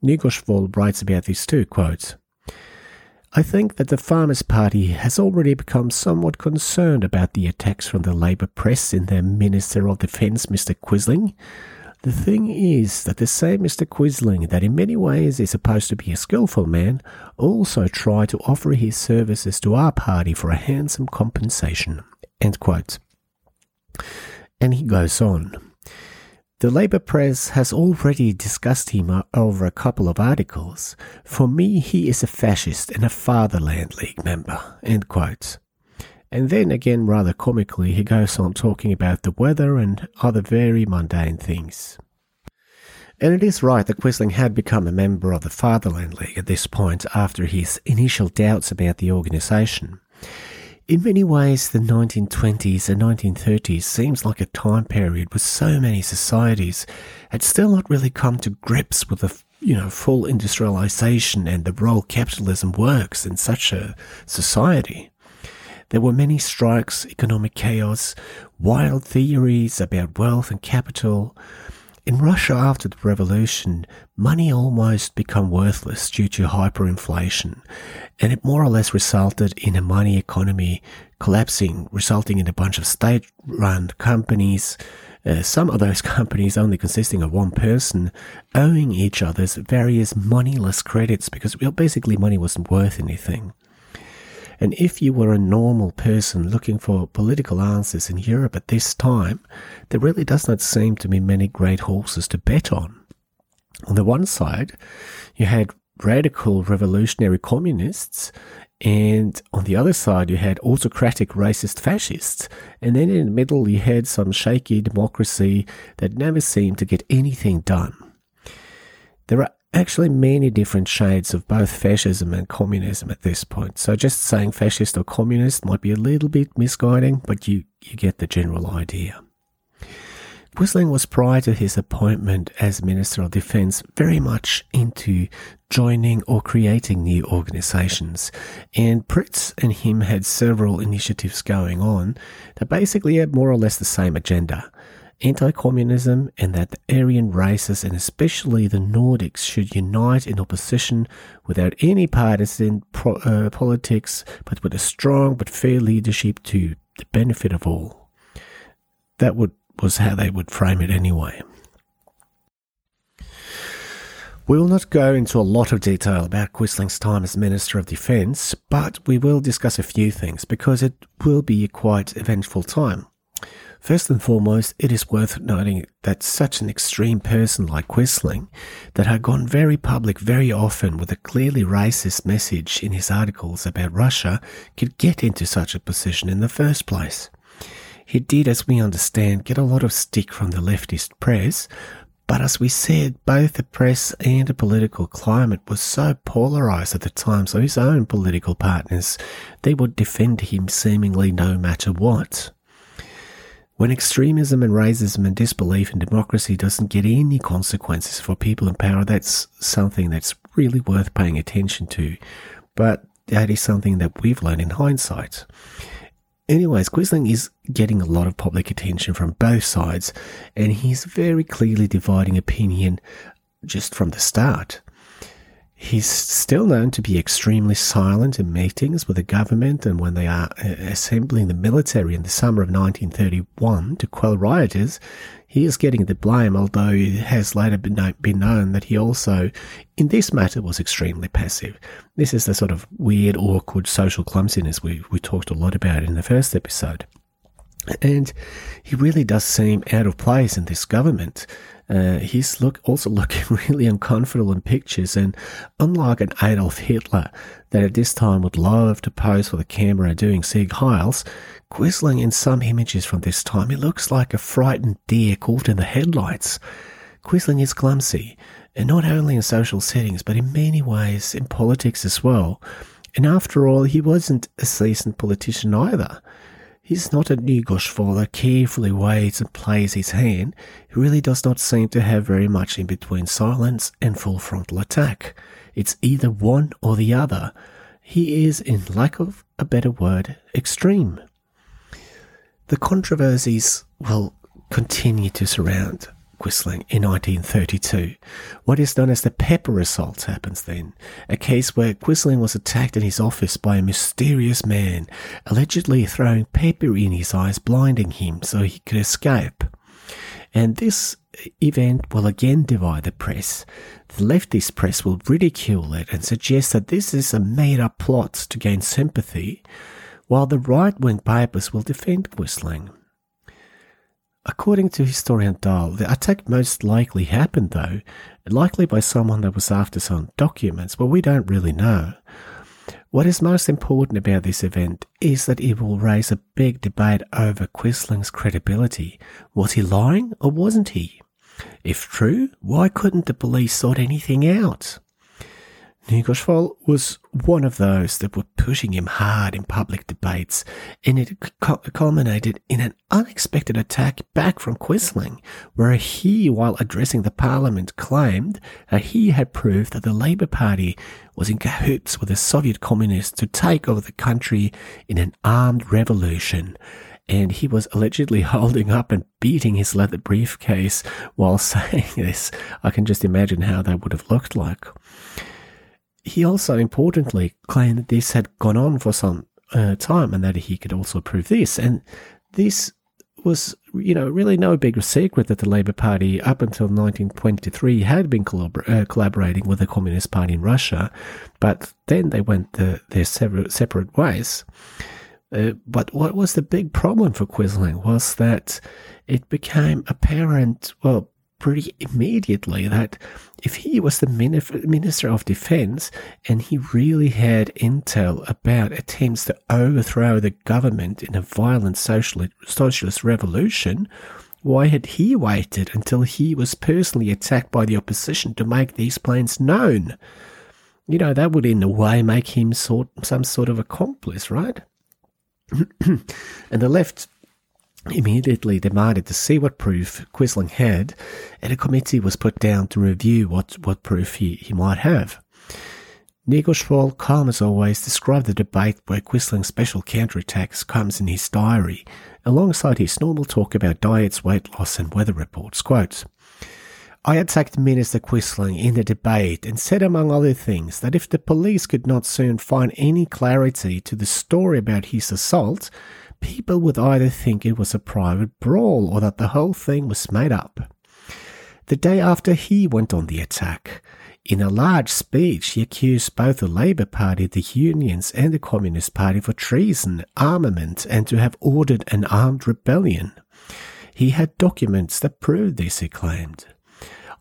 Nygaardsvold writes about this too, quote, "I think that the Farmers' Party has already become somewhat concerned about the attacks from the Labour press in their Minister of Defence, Mister Quisling. The thing is that the same Mister Quisling, that in many ways is supposed to be a skillful man, also tried to offer his services to our party for a handsome compensation." End quote. And he goes on. The Labour press has already discussed him over a couple of articles. "For me, he is a fascist and a Fatherland League member," end quote. And then again, rather comically, he goes on talking about the weather and other very mundane things. And it is right that Quisling had become a member of the Fatherland League at this point after his initial doubts about the organisation. In many ways, the nineteen twenties and nineteen thirties seems like a time period where so many societies had still not really come to grips with the, you know, full industrialization and the role capitalism works in such a society. There were many strikes, economic chaos, wild theories about wealth and capital. In Russia after the revolution, money almost became worthless due to hyperinflation, and it more or less resulted in a money economy collapsing, resulting in a bunch of state-run companies, uh, some of those companies only consisting of one person, owing each other's various moneyless credits because, well, basically money wasn't worth anything. And if you were a normal person looking for political answers in Europe at this time, there really does not seem to be many great horses to bet on. On the one side, you had radical revolutionary communists, and on the other side you had autocratic racist fascists, and then in the middle you had some shaky democracy that never seemed to get anything done. There are actually many different shades of both fascism and communism at this point, so just saying fascist or communist might be a little bit misguiding, but you, you get the general idea. Quisling was, prior to his appointment as Minister of Defense, very much into joining or creating new organizations, and Prytz and him had several initiatives going on that basically had more or less the same agenda: anti-communism, and that the Aryan races and especially the Nordics should unite in opposition without any partisan pro, uh, politics, but with a strong but fair leadership to the benefit of all. That would, was how they would frame it anyway. We will not go into a lot of detail about Quisling's time as Minister of Defence, but we will discuss a few things because it will be a quite eventful time. First and foremost, it is worth noting that such an extreme person like Quisling, that had gone very public very often with a clearly racist message in his articles about Russia, could get into such a position in the first place. He did, as we understand, get a lot of stick from the leftist press, but as we said, both the press and the political climate was so polarised at the time, so his own political partners, they would defend him seemingly no matter what. When extremism and racism and disbelief in democracy doesn't get any consequences for people in power, that's something that's really worth paying attention to. But that is something that we've learned in hindsight. Anyways, Quisling is getting a lot of public attention from both sides, and he's very clearly dividing opinion just from the start. He's still known to be extremely silent in meetings with the government and when they are assembling the military in the summer of nineteen thirty-one to quell rioters. He is getting the blame, although it has later been known that he also, in this matter, was extremely passive. This is the sort of weird, awkward social clumsiness we, we talked a lot about in the first episode. And he really does seem out of place in this government. Uh, he's look also looking really uncomfortable in pictures, and unlike an Adolf Hitler that at this time would love to pose for the camera doing Sieg Heils, Quisling in some images from this time, he looks like a frightened deer caught in the headlights. Quisling is clumsy, and not only in social settings but in many ways in politics as well. And after all, he wasn't a seasoned politician either. He's not a Nygaardsvold that carefully weighs and plays his hand. He really does not seem to have very much in between silence and full frontal attack. It's either one or the other. He is, in lack of a better word, extreme. The controversies will continue to surround Quisling in nineteen thirty-two. What is known as the Pepper Assault happens then, a case where Quisling was attacked in his office by a mysterious man, allegedly throwing pepper in his eyes, blinding him so he could escape. And this event will again divide the press. The leftist press will ridicule it and suggest that this is a made-up plot to gain sympathy, while the right-wing papers will defend Quisling. According to historian Dahl, the attack most likely happened, though, likely by someone that was after some documents, but we don't really know. What is most important about this event is that it will raise a big debate over Quisling's credibility. Was he lying or wasn't he? If true, why couldn't the police sort anything out? Nygaardsvold was one of those that were pushing him hard in public debates, and it culminated in an unexpected attack back from Quisling, where he, while addressing the parliament, claimed that he had proved that the Labour Party was in cahoots with the Soviet communists to take over the country in an armed revolution, and he was allegedly holding up and beating his leather briefcase while saying this. I can just imagine how that would have looked like. He also importantly claimed that this had gone on for some uh, time and that he could also prove this. And this was, you know, really no big secret that the Labour Party up until nineteen twenty-three had been collabor- uh, collaborating with the Communist Party in Russia, but then they went the, their separate, separate ways. Uh, but what was the big problem for Quisling was that it became apparent, well, pretty immediately that if he was the Minister of Defense and he really had intel about attempts to overthrow the government in a violent socialist revolution, why had he waited until he was personally attacked by the opposition to make these plans known? You know, that would in a way make him sort some sort of accomplice, right? And the left immediately demanded to see what proof Quisling had, and a committee was put down to review what, what proof he, he might have. Nygaardsvold, calm as always, described the debate where Quisling's special counterattacks comes in his diary, alongside his normal talk about diets, weight loss, and weather reports. Quote, I attacked Minister Quisling in the debate and said, among other things, that if the police could not soon find any clarity to the story about his assault, people would either think it was a private brawl or that the whole thing was made up. The day after he went on the attack, in a large speech he accused both the Labour Party, the unions and the Communist Party for treason, armament and to have ordered an armed rebellion. He had documents that proved this, he claimed.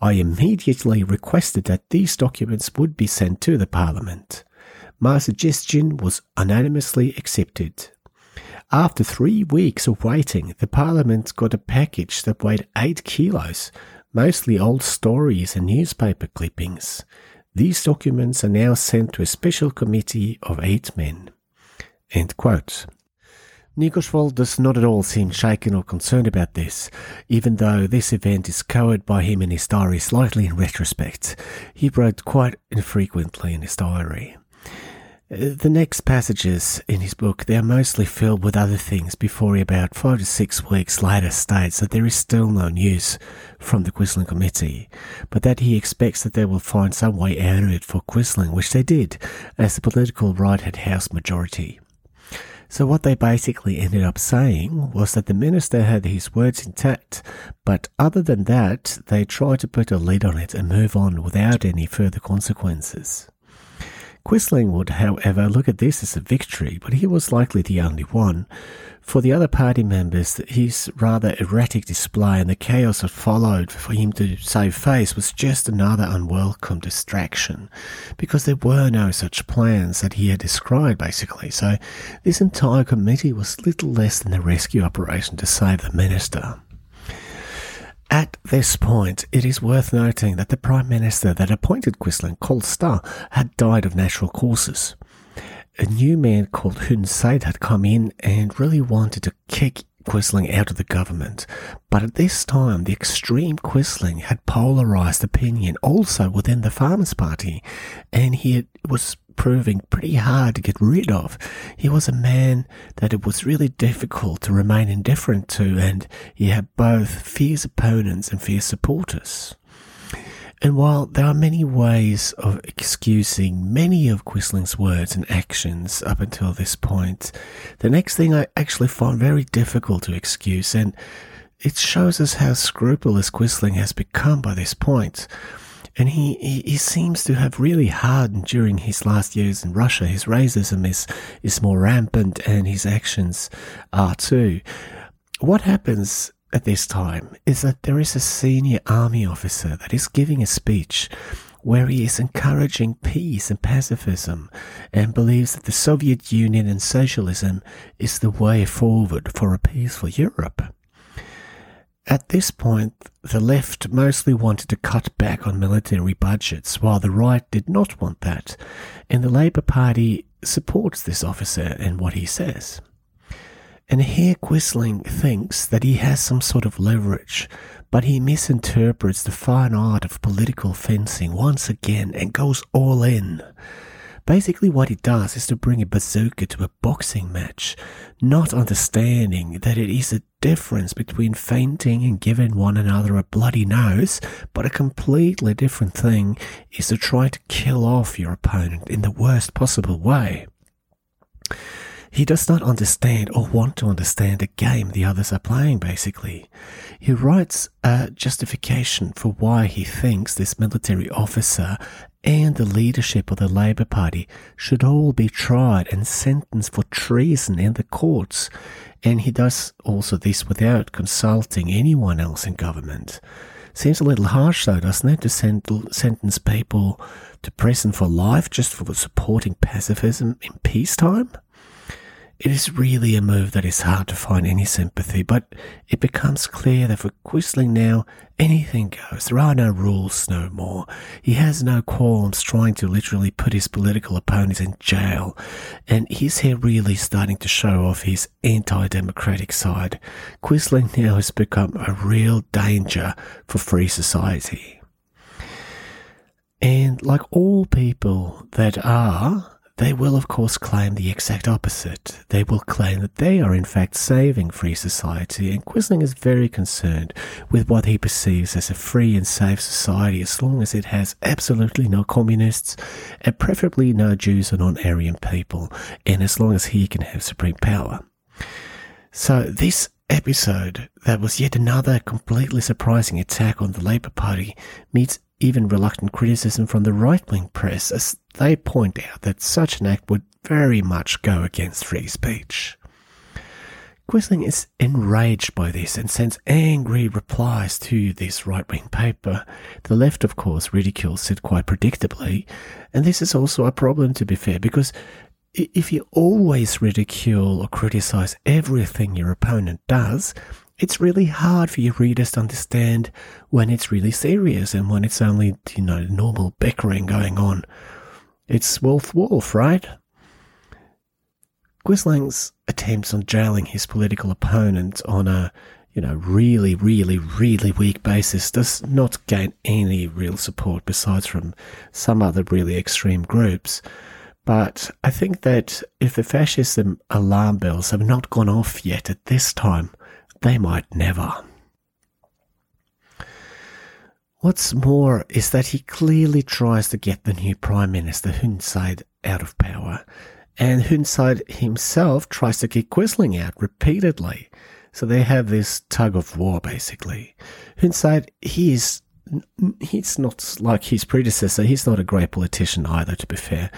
I immediately requested that these documents would be sent to the Parliament. My suggestion was unanimously accepted. After three weeks of waiting, the Parliament got a package that weighed eight kilos, mostly old stories and newspaper clippings. These documents are now sent to a special committee of eight men. End quote. Nygaardsvold does not at all seem shaken or concerned about this, even though this event is covered by him in his diary slightly in retrospect. He wrote quite infrequently in his diary. The next passages in his book, they are mostly filled with other things before he about five to six weeks later states that there is still no news from the Quisling Committee, but that he expects that they will find some way out of it for Quisling, which they did, as the political right had house majority. So what they basically ended up saying was that the minister had his words intact, but other than that, they tried to put a lid on it and move on without any further consequences. Quisling would, however, look at this as a victory, but he was likely the only one. For the other party members, his rather erratic display and the chaos that followed for him to save face was just another unwelcome distraction, because there were no such plans that he had described, basically. So this entire committee was little less than a rescue operation to save the minister. At this point, it is worth noting that the Prime Minister that appointed Quisling, Kolstad, had died of natural causes. A new man called Hundseid had come in and really wanted to kick Quisling out of the government. But at this time, the extreme Quisling had polarised opinion also within the Farmers' Party, and he had, was proving pretty hard to get rid of. He was a man that it was really difficult to remain indifferent to, and he had both fierce opponents and fierce supporters. And while there are many ways of excusing many of Quisling's words and actions up until this point, the next thing I actually find very difficult to excuse, and it shows us how scrupulous Quisling has become by this point. And he, he, he seems to have really hardened during his last years in Russia. His racism is, is more rampant, and his actions are too. What happens at this time is that there is a senior army officer that is giving a speech where he is encouraging peace and pacifism and believes that the Soviet Union and socialism is the way forward for a peaceful Europe. At this point, the left mostly wanted to cut back on military budgets, while the right did not want that, and the Labour Party supports this officer and what he says. And here Quisling thinks that he has some sort of leverage, but he misinterprets the fine art of political fencing once again and goes all in. Basically what he does is to bring a bazooka to a boxing match, not understanding that it is a difference between feinting and giving one another a bloody nose, but a completely different thing is to try to kill off your opponent in the worst possible way. He does not understand or want to understand the game the others are playing, basically. He writes a justification for why he thinks this military officer and the leadership of the Labour Party should all be tried and sentenced for treason in the courts. And he does also this without consulting anyone else in government. Seems a little harsh, though, doesn't it, to sentence people to prison for life just for supporting pacifism in peacetime? It is really a move that is hard to find any sympathy, but it becomes clear that for Quisling now, anything goes. There are no rules no more. He has no qualms trying to literally put his political opponents in jail, and he's here really starting to show off his anti-democratic side. Quisling now has become a real danger for free society. And like all people that are, they will, of course, claim the exact opposite. They will claim that they are, in fact, saving free society, and Quisling is very concerned with what he perceives as a free and safe society as long as it has absolutely no communists and preferably no Jews or non-Aryan people, and as long as he can have supreme power. So this episode, that was yet another completely surprising attack on the Labour Party, meets even reluctant criticism from the right-wing press, as they point out that such an act would very much go against free speech. Quisling is enraged by this and sends angry replies to this right-wing paper. The left, of course, ridicules it quite predictably, and this is also a problem, to be fair, because if you always ridicule or criticize everything your opponent does, it's really hard for your readers to understand when it's really serious and when it's only, you know, normal bickering going on. It's wolf-wolf, right? Quisling's attempts on jailing his political opponent on a, you know, really, really, really weak basis does not gain any real support besides from some other really extreme groups. But I think that if the fascism alarm bells have not gone off yet at this time, they might never. What's more is that he clearly tries to get the new Prime Minister Hundseid out of power, and Hundseid himself tries to kick Quisling out repeatedly. So they have this tug of war, basically. Hundseid, he is he's not like his predecessor. He's not a great politician either, to be fair.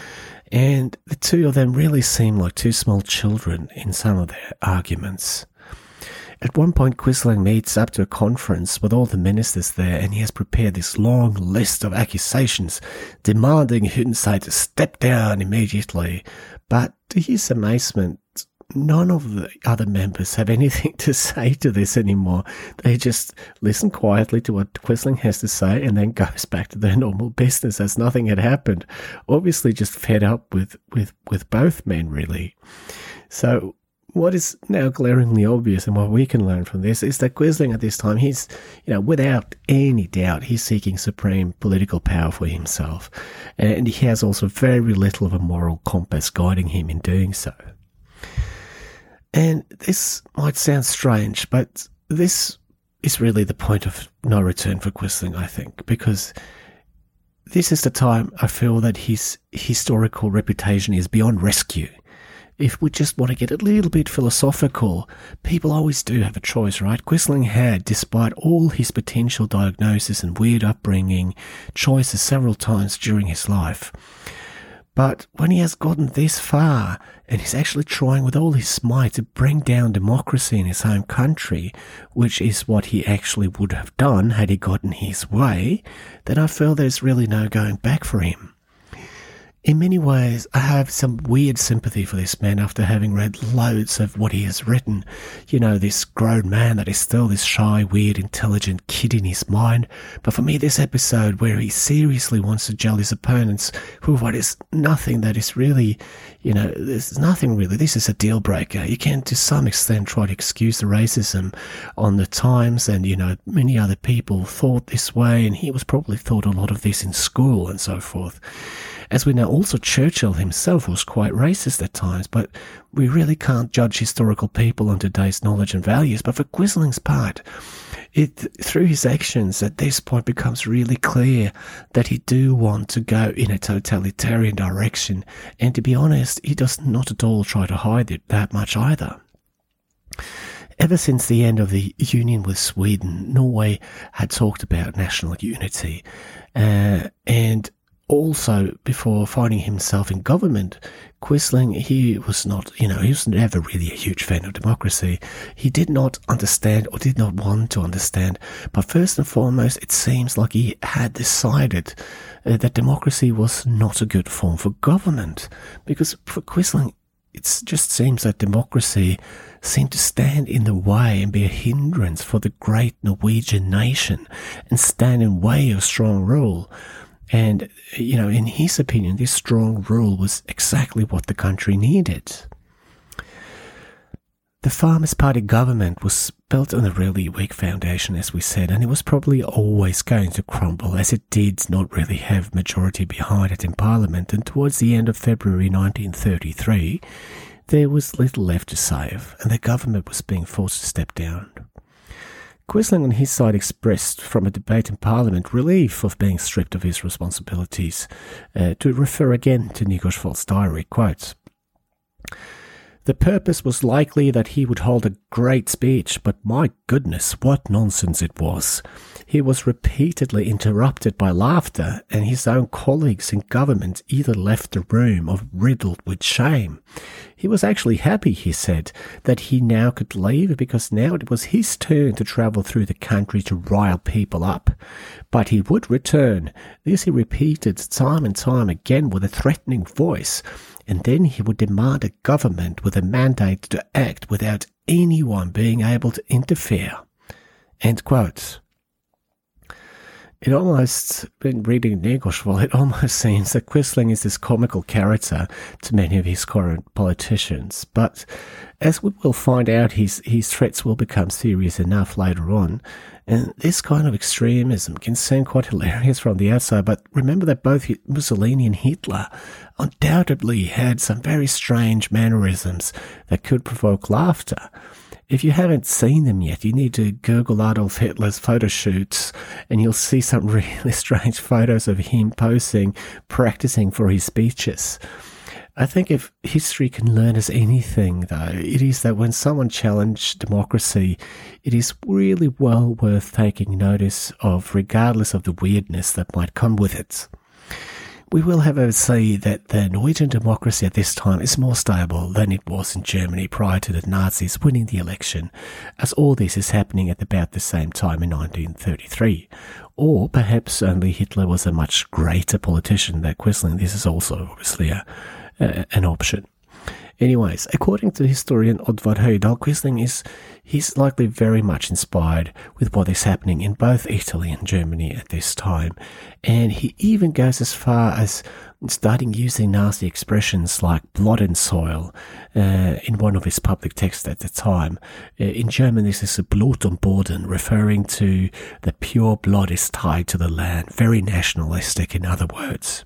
And the two of them really seem like two small children in some of their arguments. At one point, Quisling meets up to a conference with all the ministers there, and he has prepared this long list of accusations demanding Hundseid to step down immediately. But to his amazement, none of the other members have anything to say to this anymore. They just listen quietly to what Quisling has to say and then goes back to their normal business as nothing had happened. Obviously just fed up with, with, with both men, really. So what is now glaringly obvious, and what we can learn from this, is that Quisling at this time, he's, you know, without any doubt, he's seeking supreme political power for himself. And he has also very little of a moral compass guiding him in doing so. And this might sound strange, but this is really the point of no return for Quisling, I think, because this is the time I feel that his historical reputation is beyond rescue. If we just want to get a little bit philosophical, people always do have a choice, right? Quisling had, despite all his potential diagnosis and weird upbringing, choices several times during his life. But when he has gotten this far, and he's actually trying with all his might to bring down democracy in his home country, which is what he actually would have done had he gotten his way, then I feel there's really no going back for him. In many ways, I have some weird sympathy for this man after having read loads of what he has written. You know, this grown man that is still this shy, weird, intelligent kid in his mind. But for me, this episode where he seriously wants to jail his opponents for what is nothing that is really, you know, there's nothing really. This is a deal breaker. You can, to some extent, try to excuse the racism on the times, and, you know, many other people thought this way, and he was probably taught a lot of this in school and so forth. As we know, also Churchill himself was quite racist at times, but we really can't judge historical people on today's knowledge and values. But for Quisling's part, it through his actions at this point becomes really clear that he do want to go in a totalitarian direction. And to be honest, he does not at all try to hide it that much either. Ever since the end of the union with Sweden, Norway had talked about national unity, uh, and also, before finding himself in government, Quisling, he was not, you know, he was never really a huge fan of democracy. He did not understand or did not want to understand. But first and foremost, it seems like he had decided uh, that democracy was not a good form for government. Because for Quisling, it just seems that democracy seemed to stand in the way and be a hindrance for the great Norwegian nation and stand in way of strong rule. And, you know, in his opinion, this strong rule was exactly what the country needed. The Farmers' Party government was built on a really weak foundation, as we said, and it was probably always going to crumble, as it did not really have majority behind it in Parliament, and towards the end of February nineteen thirty-three, there was little left to save, and the government was being forced to step down. Quisling on his side expressed from a debate in Parliament relief of being stripped of his responsibilities, uh, to refer again to Nygaardsvold's diary, quote, "The purpose was likely that he would hold a great speech, but my goodness, what nonsense it was. He was repeatedly interrupted by laughter, and his own colleagues in government either left the room or riddled with shame. He was actually happy, he said, that he now could leave, because now it was his turn to travel through the country to rile people up. But he would return. This he repeated time and time again with a threatening voice. And then he would demand a government with a mandate to act without anyone being able to interfere." End quote. It almost, when reading Nygaardsvold, it almost seems that Quisling is this comical character to many of his current politicians. But as we will find out, his, his threats will become serious enough later on. And this kind of extremism can seem quite hilarious from the outside, but remember that both Mussolini and Hitler undoubtedly had some very strange mannerisms that could provoke laughter. If you haven't seen them yet, you need to Google Adolf Hitler's photo shoots, and you'll see some really strange photos of him posing, practicing for his speeches. I think if history can learn us anything, though, it is that when someone challenges democracy, it is really well worth taking notice of, regardless of the weirdness that might come with it. We will, however, say that the Norwegian democracy at this time is more stable than it was in Germany prior to the Nazis winning the election, as all this is happening at about the same time in nineteen thirty-three. Or perhaps only Hitler was a much greater politician than Quisling. This is also obviously a Uh, an option. Anyways, according to historian Oddvar Høidal, Quisling is he's likely very much inspired with what is happening in both Italy and Germany at this time, and he even goes as far as starting using nasty expressions like blood and soil uh, in one of his public texts at the time. Uh, in German, this is Blut und Boden, referring to the pure blood is tied to the land, very nationalistic in other words.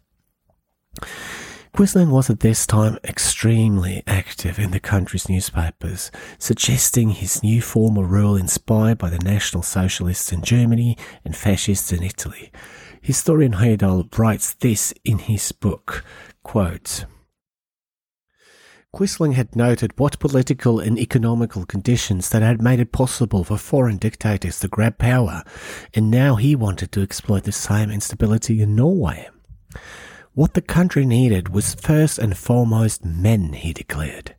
Quisling was at this time extremely active in the country's newspapers, suggesting his new form of rule inspired by the National Socialists in Germany and Fascists in Italy. Historian Høidal writes this in his book, quote, "Quisling had noted what political and economical conditions that had made it possible for foreign dictators to grab power, and now he wanted to exploit the same instability in Norway. What the country needed was first and foremost men," he declared.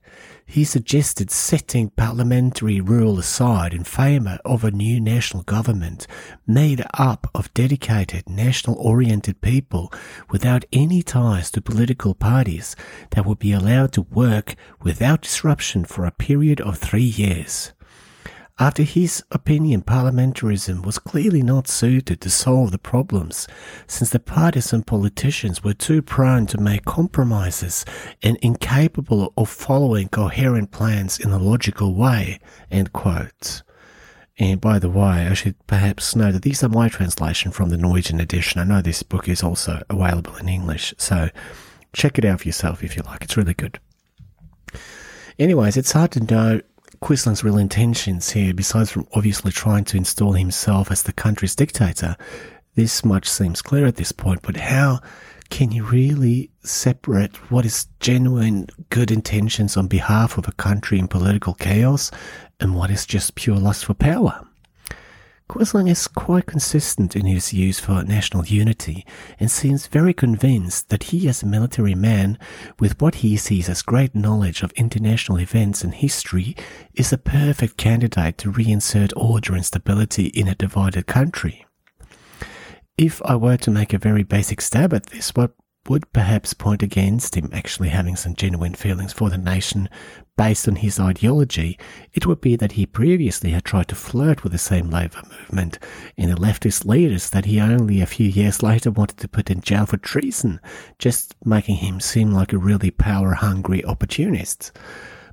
He suggested setting parliamentary rule aside in favour of a new national government made up of dedicated, national-oriented people without any ties to political parties that would be allowed to work without disruption for a period of three years. After his opinion, parliamentarism was clearly not suited to solve the problems, since the partisan politicians were too prone to make compromises and incapable of following coherent plans in a logical way." End quote. And by the way, I should perhaps note that these are my translation from the Norwegian edition. I know this book is also available in English, so check it out for yourself if you like. It's really good. Anyways, it's hard to know Quisling's real intentions here, besides from obviously trying to install himself as the country's dictator. This much seems clear at this point, but how can you really separate what is genuine good intentions on behalf of a country in political chaos and what is just pure lust for power? Quisling is quite consistent in his views for national unity and seems very convinced that he, as a military man, with what he sees as great knowledge of international events and history, is a perfect candidate to reinsert order and stability in a divided country. If I were to make a very basic stab at this, what would perhaps point against him actually having some genuine feelings for the nation based on his ideology, it would be that he previously had tried to flirt with the same labour movement and the leftist leaders that he only a few years later wanted to put in jail for treason, just making him seem like a really power-hungry opportunist.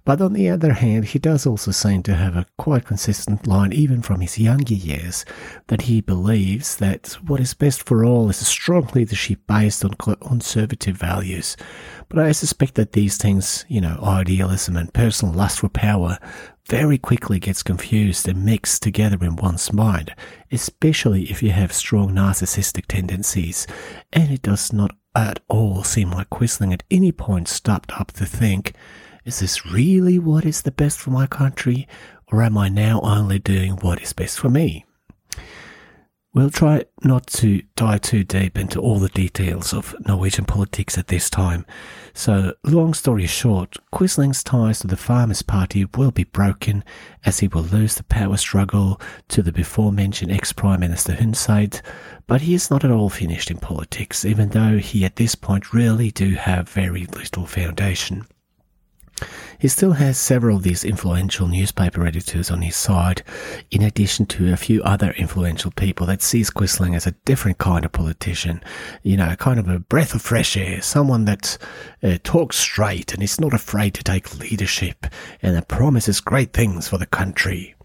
But on the other hand, he does also seem to have a quite consistent line, even from his younger years, that he believes that what is best for all is a strong leadership based on conservative values. But I suspect that these things, you know, idealism and personal lust for power, very quickly gets confused and mixed together in one's mind, especially if you have strong narcissistic tendencies, and it does not at all seem like Quisling at any point stopped up to think, is this really what is the best for my country, or am I now only doing what is best for me? We'll try not to dive too deep into all the details of Norwegian politics at this time. So, long story short, Quisling's ties to the Farmers' Party will be broken as he will lose the power struggle to the before-mentioned ex-Prime Minister Hundseid, but he is not at all finished in politics, even though he at this point really do have very little foundation. He still has several of these influential newspaper editors on his side, in addition to a few other influential people that sees Quisling as a different kind of politician, you know, kind of a breath of fresh air, someone that uh, talks straight and is not afraid to take leadership and that promises great things for the country.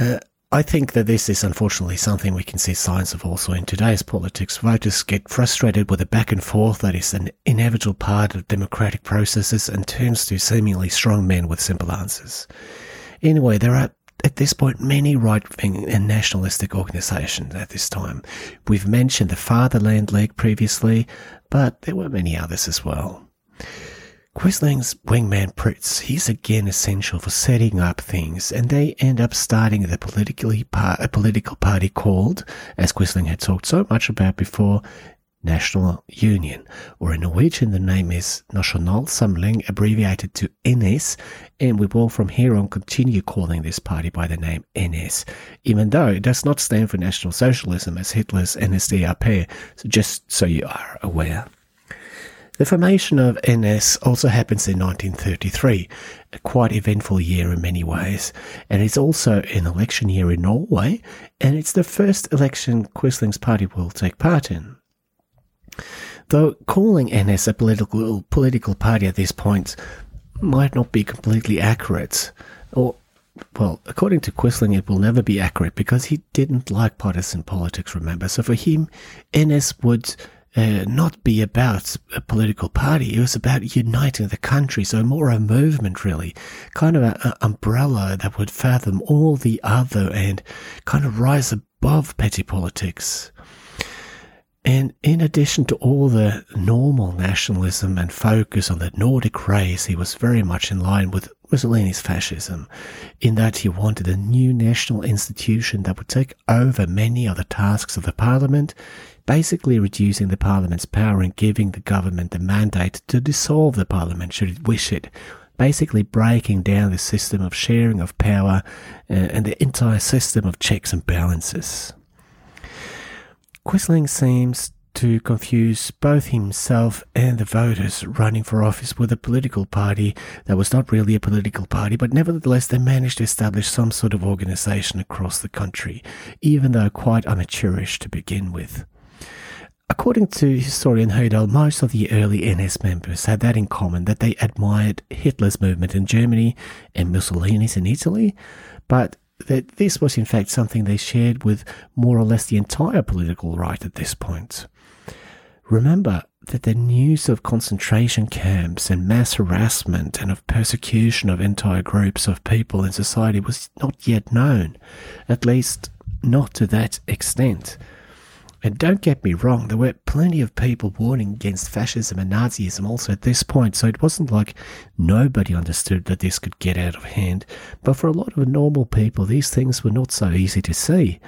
Uh, I think that this is unfortunately something we can see signs of also in today's politics. Voters get frustrated with the back and forth that is an inevitable part of democratic processes and turns to seemingly strong men with simple answers. Anyway, there are at this point many right-wing and nationalistic organisations at this time. We've mentioned the Fatherland League previously, but there were many others as well. Quisling's wingman Prytz, he's again essential for setting up things, and they end up starting the politically par- a political party called, as Quisling had talked so much about before, National Union, or in Norwegian the name is Nasjonal Samling, abbreviated to N S, and we will from here on continue calling this party by the name N S, even though it does not stand for National Socialism as Hitler's N S D A P, so just so you are aware. The formation of N S also happens in nineteen thirty-three, a quite eventful year in many ways, and it's also an election year in Norway, and it's the first election Quisling's party will take part in. Though calling N S a political political party at this point might not be completely accurate, or well, according to Quisling, it will never be accurate because he didn't like partisan politics, remember, so for him, N S would Uh, not be about a political party. It was about uniting the country, so more a movement really, kind of an umbrella that would fathom all the other and kind of rise above petty politics. And in addition to all the normal nationalism and focus on the Nordic race, he was very much in line with Mussolini's fascism, in that he wanted a new national institution that would take over many of the tasks of the parliament, basically reducing the parliament's power and giving the government the mandate to dissolve the parliament should it wish it, basically breaking down the system of sharing of power and the entire system of checks and balances. Quisling seems to confuse both himself and the voters running for office with a political party that was not really a political party, but nevertheless they managed to establish some sort of organisation across the country, even though quite amateurish to begin with. According to historian Høidal, most of the early N S members had that in common, that they admired Hitler's movement in Germany and Mussolini's in Italy, but that this was in fact something they shared with more or less the entire political right at this point. Remember that the news of concentration camps and mass harassment and of persecution of entire groups of people in society was not yet known, at least not to that extent. And don't get me wrong, there were plenty of people warning against fascism and Nazism also at this point, so it wasn't like nobody understood that this could get out of hand. But for a lot of normal people, these things were not so easy to see.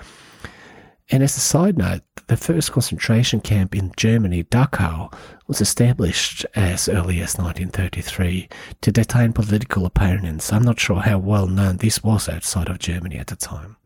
And as a side note, the first concentration camp in Germany, Dachau, was established as early as nineteen thirty-three to detain political opponents. I'm not sure how well known this was outside of Germany at the time.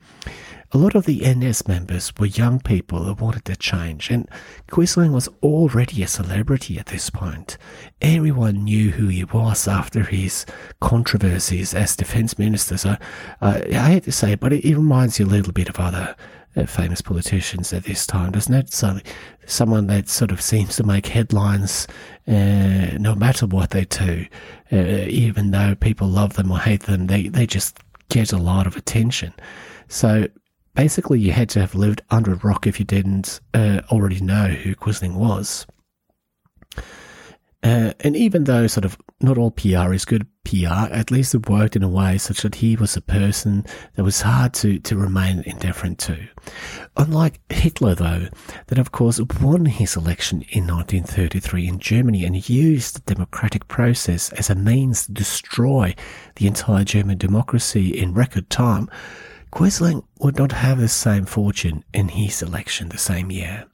A lot of the N S members were young people who wanted to change, and Quisling was already a celebrity at this point. Everyone knew who he was after his controversies as defense minister, so uh, I hate to say it, but it, it reminds you a little bit of other uh, famous politicians at this time, doesn't it? So, someone that sort of seems to make headlines uh, no matter what they do, uh, even though people love them or hate them, they, they just get a lot of attention. So basically, you had to have lived under a rock if you didn't uh, already know who Quisling was. Uh, and even though sort of not all P R is good P R, at least it worked in a way such that he was a person that was hard to, to remain indifferent to. Unlike Hitler, though, that of course won his election in nineteen thirty-three in Germany and used the democratic process as a means to destroy the entire German democracy in record time, Quisling would not have the same fortune in his election the same year.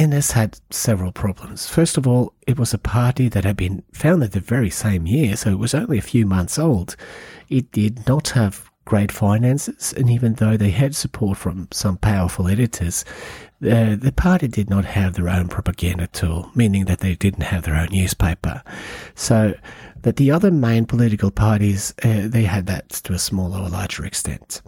N S had several problems. First of all, it was a party that had been founded the very same year, so it was only a few months old. It did not have great finances, and even though they had support from some powerful editors, uh, the party did not have their own propaganda tool, meaning that they didn't have their own newspaper. So that the other main political parties, uh, they had that to a smaller or larger extent.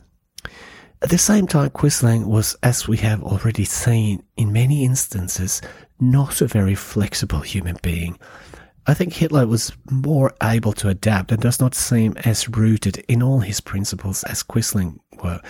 At the same time, Quisling was, as we have already seen in many instances, not a very flexible human being. I think Hitler was more able to adapt and does not seem as rooted in all his principles as Quisling were,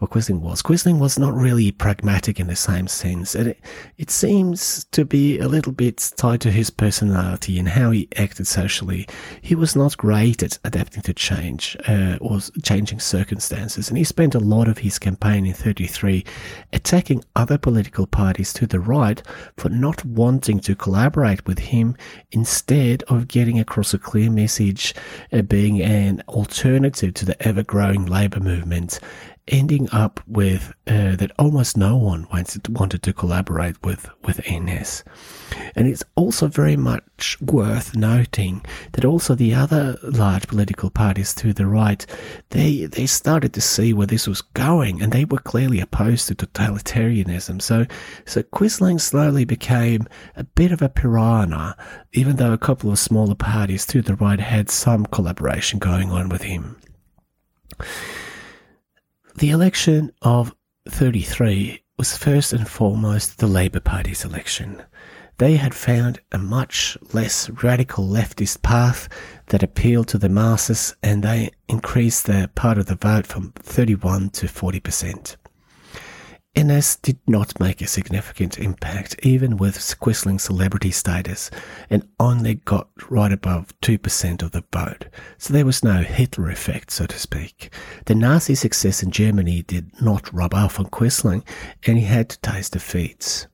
or Quisling was. Quisling was not really pragmatic in the same sense, and it, it seems to be a little bit tied to his personality and how he acted socially. He was not great at adapting to change uh, or changing circumstances, and he spent a lot of his campaign in thirty-three attacking other political parties to the right for not wanting to collaborate with him instead of getting across a clear message, uh, being an alternative to the ever-growing labour movement, ending up with uh, that almost no one wanted, wanted to collaborate with, with N S. And it's also very much worth noting that also the other large political parties to the right, they they started to see where this was going, and they were clearly opposed to totalitarianism. So, so Quisling slowly became a bit of a piranha, even though a couple of smaller parties to the right had some collaboration going on with him. The election of thirty-three was first and foremost the Labour Party's election. They had found a much less radical leftist path that appealed to the masses, and they increased their part of the vote from thirty-one to forty percent. N S did not make a significant impact, even with Quisling's celebrity status, and only got right above two percent of the vote. So there was no Hitler effect, so to speak. The Nazi success in Germany did not rub off on Quisling, and he had to taste defeats.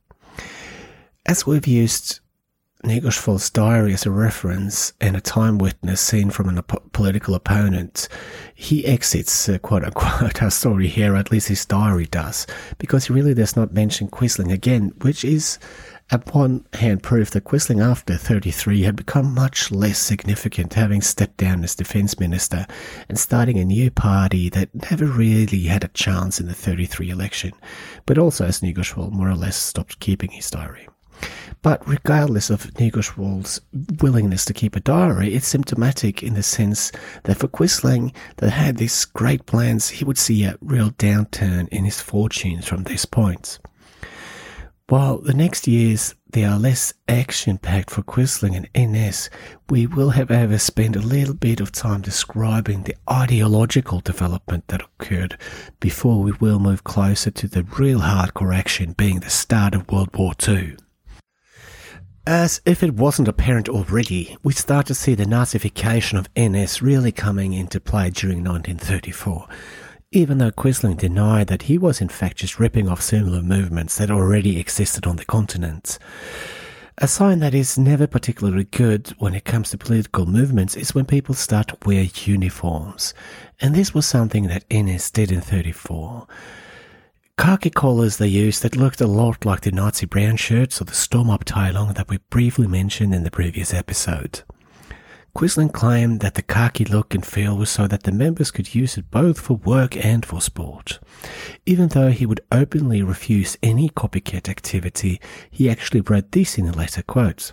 As we've used Nygaardsvold's diary as a reference and a time witness seen from a op- political opponent, he exits, uh, quote unquote, our story here, at least his diary does, because he really does not mention Quisling again, which is, on one hand, proof that Quisling after thirty-three had become much less significant, having stepped down as defense minister and starting a new party that never really had a chance in the thirty-three election, but also as Nygaardsvold more or less stopped keeping his diary. But regardless of Nygaardsvold's willingness to keep a diary, it's symptomatic in the sense that for Quisling, that had these great plans, he would see a real downturn in his fortunes from this point. While the next years they are less action-packed for Quisling and N S, we will, however, spend a little bit of time describing the ideological development that occurred before we will move closer to the real hardcore action being the start of World War Two. As if it wasn't apparent already, we start to see the Nazification of N S really coming into play during nineteen thirty-four. even though Quisling denied that he was in fact just ripping off similar movements that already existed on the continent. A sign that is never particularly good when it comes to political movements is when people start to wear uniforms, and this was something that N S did in thirty-four. Khaki collars they used that looked a lot like the Nazi brown shirts or the storm-up tie-long that we briefly mentioned in the previous episode. Quisling claimed that the khaki look and feel was so that the members could use it both for work and for sport. Even though he would openly refuse any copycat activity, he actually wrote this in a letter, quote,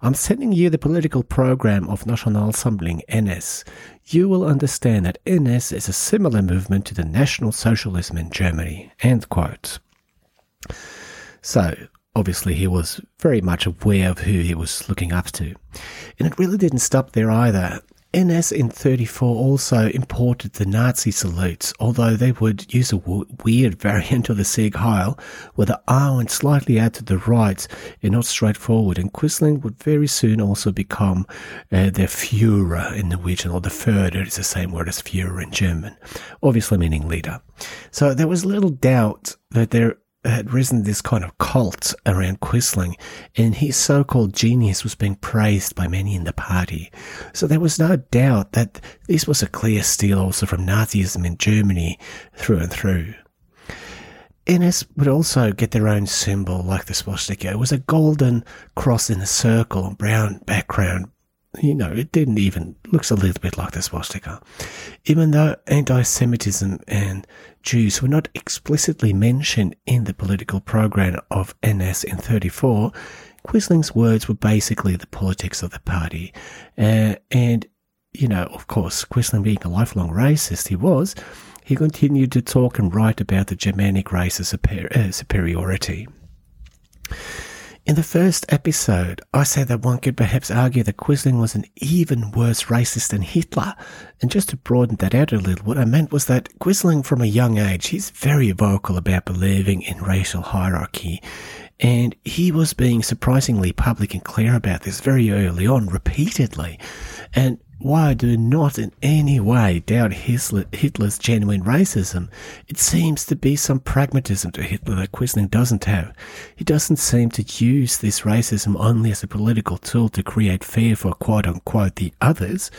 "I'm sending you the political program of Nasjonal Samling, N S. You will understand that N S is a similar movement to the National Socialism in Germany," end quote. So, obviously, he was very much aware of who he was looking up to. And it really didn't stop there either. N S in thirty-four also imported the Nazi salutes, although they would use a w- weird variant of the Sieg Heil, where the R went slightly out to the right and not straight forward. And Quisling would very soon also become uh, their Führer in Norwegian, or the Führer is the same word as Führer in German, obviously meaning leader. So there was little doubt that there had risen this kind of cult around Quisling, and his so-called genius was being praised by many in the party. So there was no doubt that this was a clear steal also from Nazism in Germany through and through. N S would also get their own symbol, like the swastika. It was a golden cross in a circle on brown background. You know, it didn't even, looks a little bit like the swastika. Even though anti-Semitism and Jews were not explicitly mentioned in the political program of N S in thirty-four, Quisling's words were basically the politics of the party. Uh, and, you know, of course, Quisling being a lifelong racist he was, he continued to talk and write about the Germanic race's super, uh, superiority. In the first episode, I said that one could perhaps argue that Quisling was an even worse racist than Hitler. And just to broaden that out a little, what I meant was that Quisling, from a young age, he's very vocal about believing in racial hierarchy. And he was being surprisingly public and clear about this very early on, repeatedly. And while I do not in any way doubt Hitler's genuine racism, it seems to be some pragmatism to Hitler that Quisling doesn't have. He doesn't seem to use this racism only as a political tool to create fear for quote-unquote the others.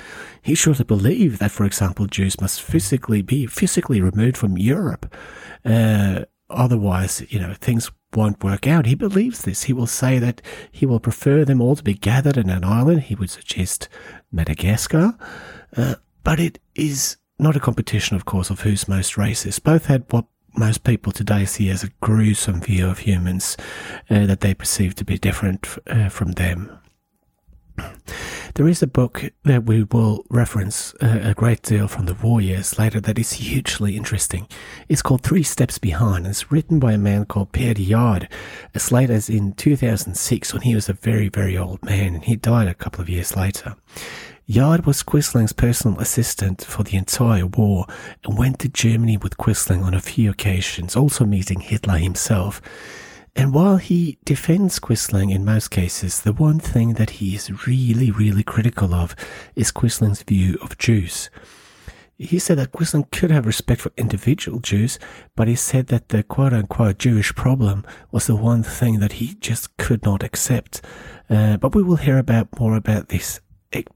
He surely believed that, for example, Jews must physically be physically removed from Europe. Uh, otherwise, you know, things won't work out. He believes this. He will say that he will prefer them all to be gathered in an island. He would suggest Madagascar. Uh, but it is not a competition, of course, of who's most racist. Both had what most people today see as a gruesome view of humans uh, that they perceive to be different f- uh, from them. There is a book that we will reference a great deal from the war years later that is hugely interesting. It's called Three Steps Behind. It's written by a man called Pierre de Yard as late as in two thousand six, when he was a very, very old man, and he died a couple of years later. Yard was Quisling's personal assistant for the entire war and went to Germany with Quisling on a few occasions, also meeting Hitler himself. And while he defends Quisling in most cases, the one thing that he is really, really critical of is Quisling's view of Jews. He said that Quisling could have respect for individual Jews, but he said that the quote-unquote Jewish problem was the one thing that he just could not accept. Uh, but we will hear about more about this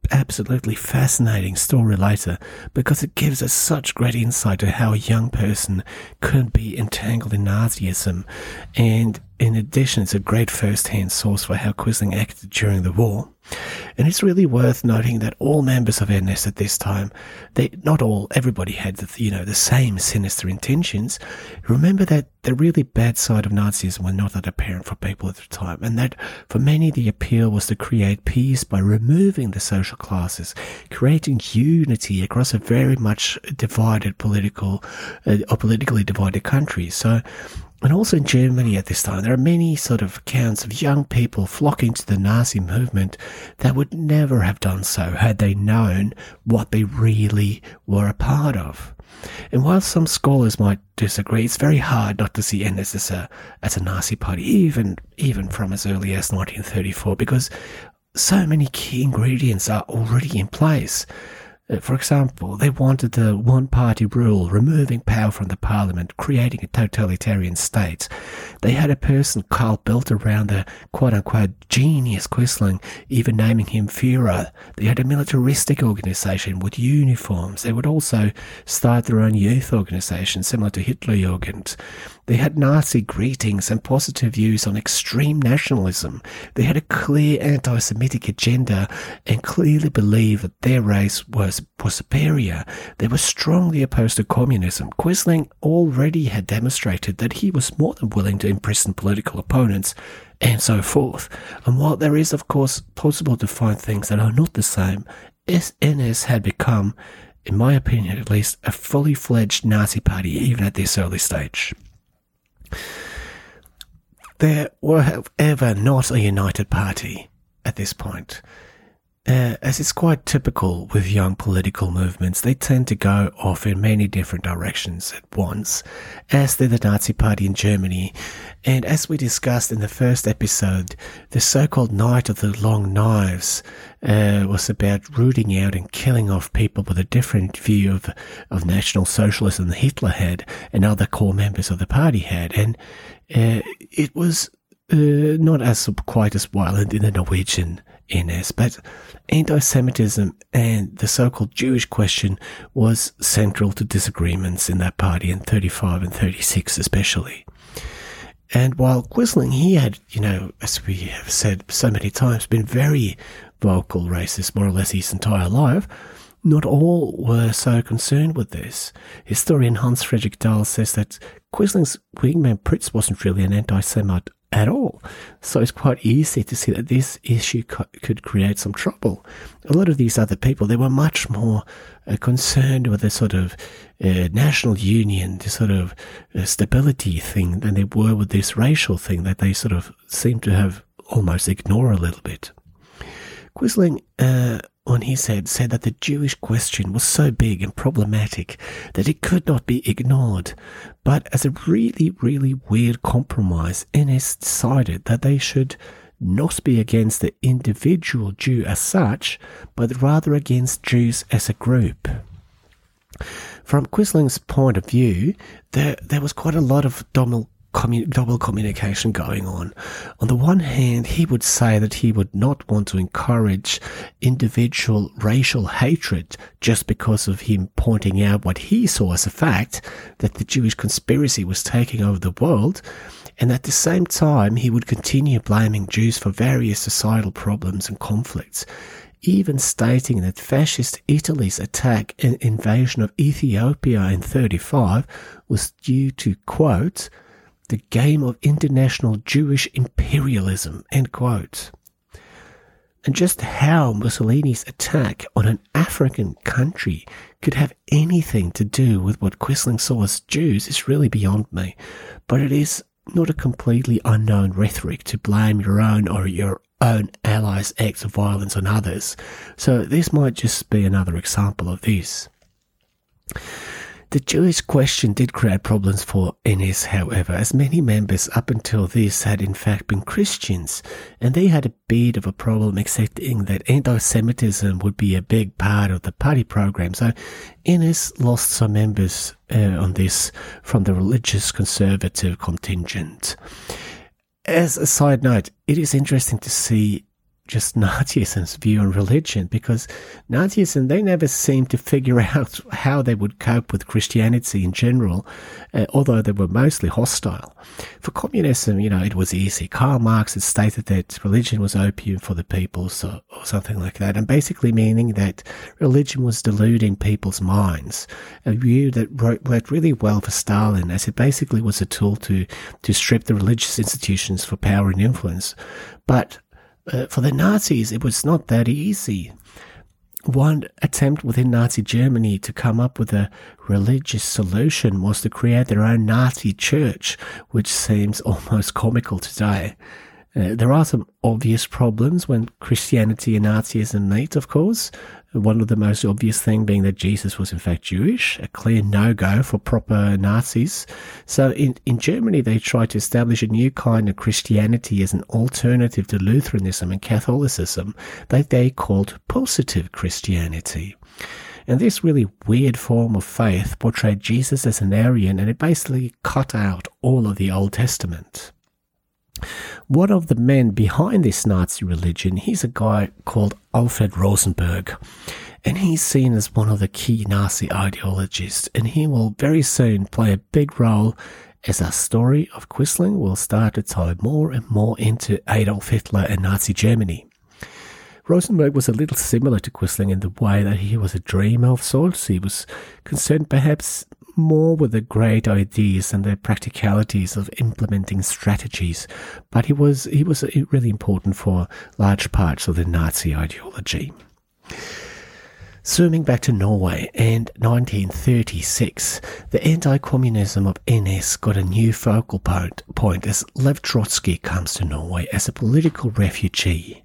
absolutely fascinating story later, because it gives us such great insight to how a young person could be entangled in Nazism. And in addition, it's a great first-hand source for how Quisling acted during the war. And it's really worth noting that all members of N S at this time, they not all, everybody had the, you know, the same sinister intentions. Remember that the really bad side of Nazism were not that apparent for people at the time, and that for many the appeal was to create peace by removing the social classes, creating unity across a very much divided political uh, or politically divided country. So. And also in Germany at this time, there are many sort of accounts of young people flocking to the Nazi movement that would never have done so had they known what they really were a part of. And while some scholars might disagree, it's very hard not to see N S as a, as a Nazi party, even, even from as early as nineteen thirty-four, because so many key ingredients are already in place. Uh, for example, they wanted a one-party rule, removing power from the parliament, creating a totalitarian state. They had a person, cult built around the quote-unquote genius Quisling, even naming him Führer. They had a militaristic organisation with uniforms. They would also start their own youth organisation, similar to Hitlerjugend. They had Nazi greetings and positive views on extreme nationalism. They had a clear anti-Semitic agenda and clearly believed that their race was was superior. They were strongly opposed to communism. Quisling already had demonstrated that he was more than willing to imprison political opponents and so forth. And while there is, of course, possible to find things that are not the same, S N S had become, in my opinion at least, a fully fledged Nazi party even at this early stage. There were, however, not a united party at this point. Uh, as is quite typical with young political movements, they tend to go off in many different directions at once, as did the Nazi Party in Germany. And as we discussed in the first episode, the so-called Night of the Long Knives uh, was about rooting out and killing off people with a different view of, of National Socialism that Hitler had and other core members of the party had. And uh, it was uh, not as quite as violent in the Norwegian N S, but anti-Semitism and the so-called Jewish question was central to disagreements in that party in thirty-five and thirty-six especially. And while Quisling, he had, you know, as we have said so many times, been very vocal racist more or less his entire life, not all were so concerned with this. Historian Hans Fredrik Dahl says that Quisling's wingman Prytz wasn't really an anti-Semite at all. So it's quite easy to see that this issue co- could create some trouble. A lot of these other people, they were much more uh, concerned with the sort of uh, national union, the sort of uh, stability thing than they were with this racial thing that they sort of seem to have almost ignored a little bit. Quisling, uh, on his head, said that the Jewish question was so big and problematic that it could not be ignored. But as a really, really weird compromise, N S decided that they should not be against the individual Jew as such, but rather against Jews as a group. From Quisling's point of view, there, there was quite a lot of dominant Commun- double communication going on. On the one hand, he would say that he would not want to encourage individual racial hatred just because of him pointing out what he saw as a fact, that the Jewish conspiracy was taking over the world, and at the same time he would continue blaming Jews for various societal problems and conflicts, even stating that fascist Italy's attack and invasion of Ethiopia in thirty-five was due to, quote, the game of international Jewish imperialism, end quote. And just how Mussolini's attack on an African country could have anything to do with what Quisling saw as Jews is really beyond me. But it is not a completely unknown rhetoric to blame your own or your own allies' acts of violence on others. So this might just be another example of this. The Jewish question did create problems for N S, however, as many members up until this had in fact been Christians, and they had a bit of a problem accepting that anti-Semitism would be a big part of the party program. So N S lost some members uh, on this from the religious conservative contingent. As a side note, it is interesting to see just Nazism's view on religion, because Nazism, they never seemed to figure out how they would cope with Christianity in general, uh, although they were mostly hostile. For communism, you know, it was easy. Karl Marx had stated that religion was opium for the people, so, or something like that, and basically meaning that religion was deluding people's minds, a view that worked really well for Stalin, as it basically was a tool to, to strip the religious institutions for power and influence. But Uh, for the Nazis, it was not that easy. One attempt within Nazi Germany to come up with a religious solution was to create their own Nazi church, which seems almost comical today. Uh, there are some obvious problems when Christianity and Nazism meet, of course. One of the most obvious thing being that Jesus was in fact Jewish, a clear no-go for proper Nazis. So in, in Germany, they tried to establish a new kind of Christianity as an alternative to Lutheranism and Catholicism that they called positive Christianity. And this really weird form of faith portrayed Jesus as an Aryan, and it basically cut out all of the Old Testament. One of the men behind this Nazi religion, he's a guy called Alfred Rosenberg, and he's seen as one of the key Nazi ideologists, and he will very soon play a big role as our story of Quisling will start to tie more and more into Adolf Hitler and Nazi Germany. Rosenberg was a little similar to Quisling in the way that he was a dreamer of sorts. He was concerned perhaps more with the great ideas and the practicalities of implementing strategies, but he was he was really important for large parts of the Nazi ideology. Zooming back to Norway and nineteen thirty-six, the anti-communism of N S got a new focal point, point as Lev Trotsky comes to Norway as a political refugee.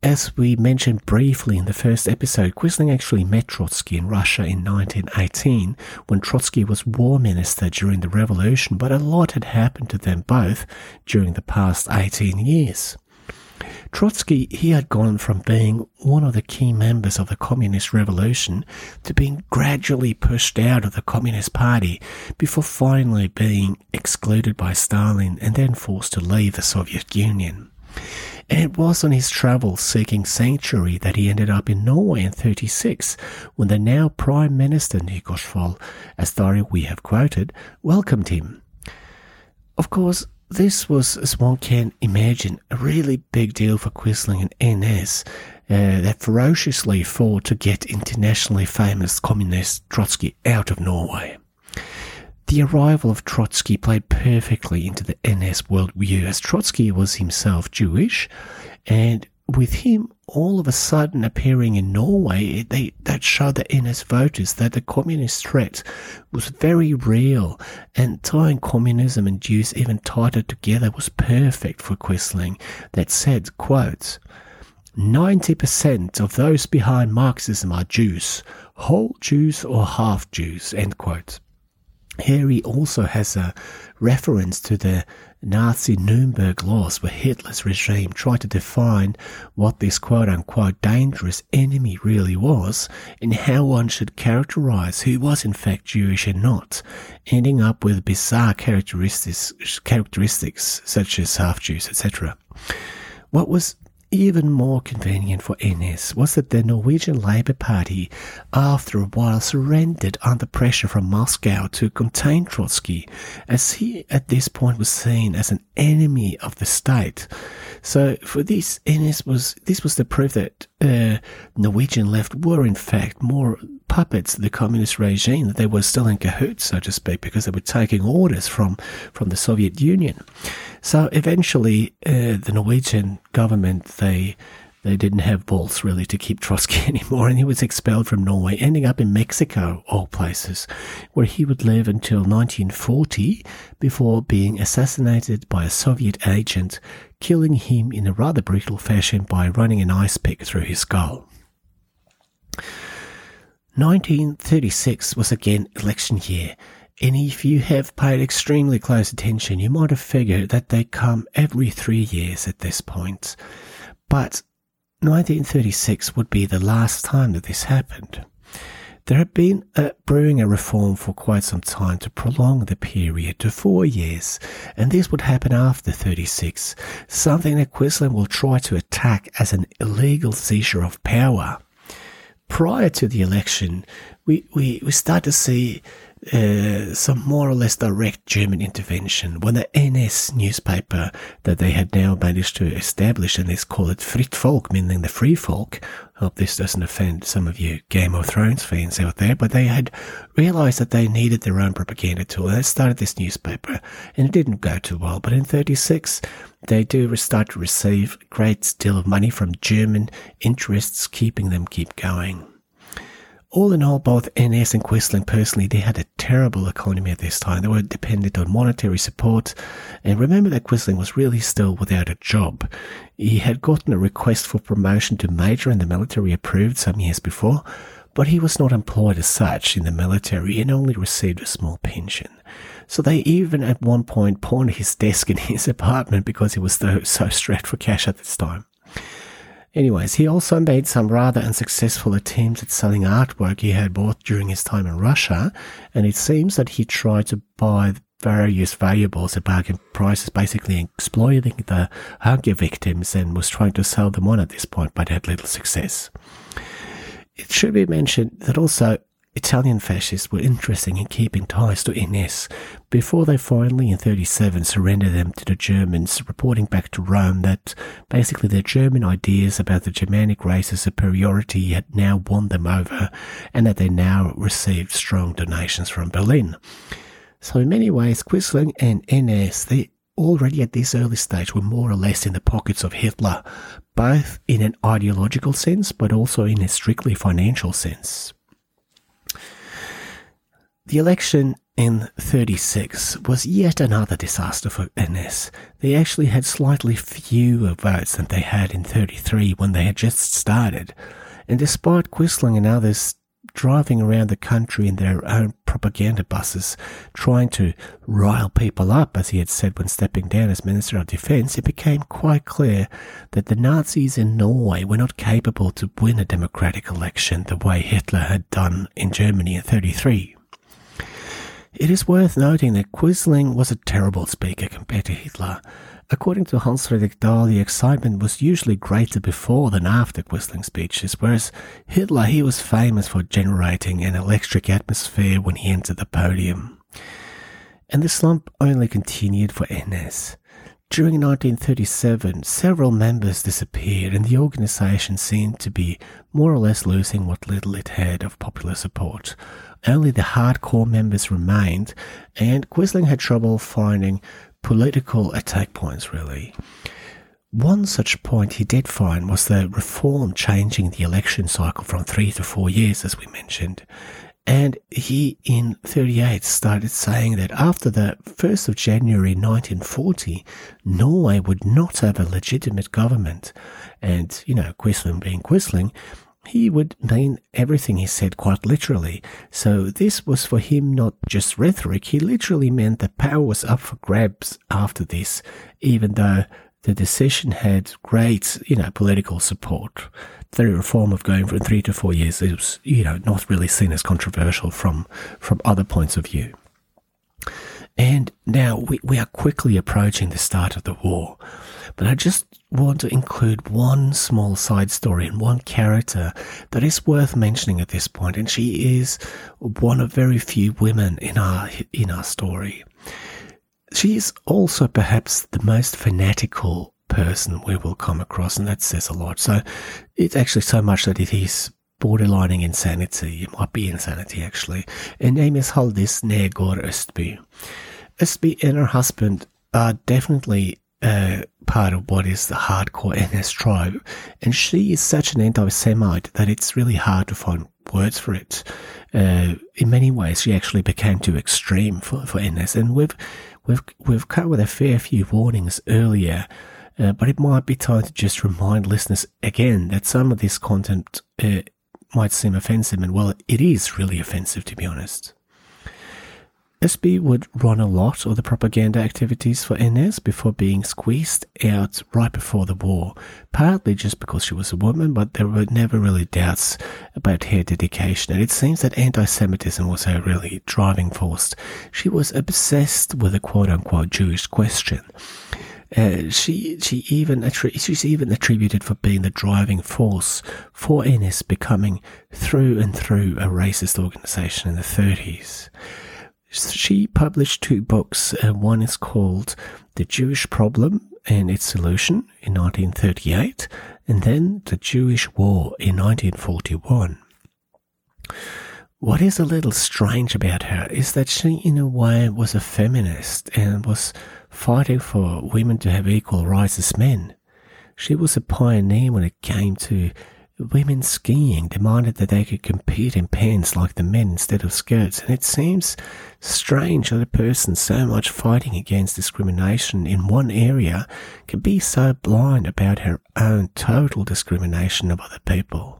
As we mentioned briefly in the first episode, Quisling actually met Trotsky in Russia in nineteen eighteen when Trotsky was war minister during the revolution, but a lot had happened to them both during the past eighteen years. Trotsky, he had gone from being one of the key members of the Communist Revolution to being gradually pushed out of the Communist Party before finally being excluded by Stalin and then forced to leave the Soviet Union. And it was on his travels seeking sanctuary that he ended up in Norway in thirty-six, when the now Prime Minister Nygaardsvold, a story we have quoted, welcomed him. Of course, this was, as one can imagine, a really big deal for Quisling and N S uh, that ferociously fought to get internationally famous communist Trotsky out of Norway. The arrival of Trotsky played perfectly into the N S worldview, as Trotsky was himself Jewish, and with him all of a sudden appearing in Norway, they, that showed the N S voters that the communist threat was very real, and tying communism and Jews even tighter together was perfect for Quisling, that said, quote, ninety percent of those behind Marxism are Jews, whole Jews or half Jews, end quote. Here he also has a reference to the Nazi Nuremberg laws, where Hitler's regime tried to define what this quote-unquote dangerous enemy really was and how one should characterize who was in fact Jewish and not, ending up with bizarre characteristics, characteristics such as half-Jews, et cetera. What was even more convenient for N S was that the Norwegian Labour Party, after a while, surrendered under pressure from Moscow to contain Trotsky, as he at this point was seen as an enemy of the state. So for this, N S was this was the proof that uh, Norwegian left were in fact more puppets of the communist regime, that they were still in cahoots, so to speak, because they were taking orders from from the Soviet Union. So eventually, uh, the Norwegian government, they they didn't have balls really to keep Trotsky anymore, and he was expelled from Norway, ending up in Mexico, all places, where he would live until nineteen forty before being assassinated by a Soviet agent, killing him in a rather brutal fashion by running an ice pick through his skull. nineteen thirty-six was again election year, and if you have paid extremely close attention, you might have figured that they come every three years at this point. But nineteen thirty-six would be the last time that this happened. There had been a, brewing a reform for quite some time to prolong the period to four years, and this would happen after thirty-six, something that Quisling will try to attack as an illegal seizure of power. Prior to the election, we, we, we start to see Uh, some more or less direct German intervention when the N S newspaper that they had now managed to establish, and they call it Fritt Folk, meaning the free folk. I hope this doesn't offend some of you Game of Thrones fans out there, but they had realized that they needed their own propaganda tool, and they started this newspaper, and it didn't go too well. But in thirty-six, they do start to receive a great deal of money from German interests, keeping them keep going. All in all, both N S and Quisling personally, they had a terrible economy at this time. They were dependent on monetary support. And remember that Quisling was really still without a job. He had gotten a request for promotion to major in the military approved some years before, but he was not employed as such in the military and only received a small pension. So they even at one point pawned his desk in his apartment because he was so, so strapped for cash at this time. Anyways, he also made some rather unsuccessful attempts at selling artwork he had bought during his time in Russia, and it seems that he tried to buy various valuables at bargain prices, basically exploiting the hunger victims, and was trying to sell them on at this point, but had little success. It should be mentioned that also Italian fascists were interested in keeping ties to N S before they finally in thirty-seven surrendered them to the Germans, reporting back to Rome that basically their German ideas about the Germanic race's superiority had now won them over, and that they now received strong donations from Berlin. So in many ways, Quisling and N S, they already at this early stage were more or less in the pockets of Hitler, both in an ideological sense, but also in a strictly financial sense. The election in thirty-six was yet another disaster for N S. They actually had slightly fewer votes than they had in thirty-three when they had just started. And despite Quisling and others driving around the country in their own propaganda buses, trying to rile people up, as he had said when stepping down as Minister of Defense, it became quite clear that the Nazis in Norway were not capable to win a democratic election the way Hitler had done in Germany in thirty-three. It is worth noting that Quisling was a terrible speaker compared to Hitler. According to Hans Fredrik Dahl, the excitement was usually greater before than after Quisling's speeches, whereas Hitler, he was famous for generating an electric atmosphere when he entered the podium. And the slump only continued for N S. During nineteen thirty-seven, several members disappeared and the organisation seemed to be more or less losing what little it had of popular support. Only the hardcore members remained, and Quisling had trouble finding political attack points, really. One such point he did find was the reform changing the election cycle from three to four years, as we mentioned. And he, in thirty-eight, started saying that after the first of January nineteen forty, Norway would not have a legitimate government. And, you know, Quisling being Quisling, he would mean everything he said quite literally. So this was for him not just rhetoric, he literally meant that power was up for grabs after this, even though the decision had great, you know, political support. The reform of going from three to four years is, you know, not really seen as controversial from from other points of view. And now we, we are quickly approaching the start of the war. But I just want to include one small side story and one character that is worth mentioning at this point, and she is one of very few women in our in our story. She is also perhaps the most fanatical person we will come across, and that says a lot. So it's actually so much that it is borderlining insanity. It might be insanity, actually. Her name is Halldis Neegård Østbye. Østbye and her husband are definitely uh, part of what is the hardcore N S tribe, and she is such an anti-Semite that it's really hard to find words for it. Uh, in many ways, she actually became too extreme for, for N S, and we've we've we've come with a fair few warnings earlier. Uh, but it might be time to just remind listeners again that some of this content uh, might seem offensive, and well, it is really offensive, to be honest. Østbye would run a lot of the propaganda activities for N S before being squeezed out right before the war, partly just because she was a woman, but there were never really doubts about her dedication, and it seems that anti-Semitism was her really driving force. She was obsessed with the quote-unquote Jewish question. Uh, she she even attri- she's even attributed for being the driving force for N S becoming through and through a racist organisation in the thirties. She published two books. Uh, one is called The Jewish Problem and Its Solution in nineteen thirty-eight, and then The Jewish War in nineteen forty-one. What is a little strange about her is that she, in a way, was a feminist and was fighting for women to have equal rights as men. She was a pioneer when it came to women skiing, demanded that they could compete in pants like the men instead of skirts, and it seems strange that a person so much fighting against discrimination in one area can be so blind about her own total discrimination of other people.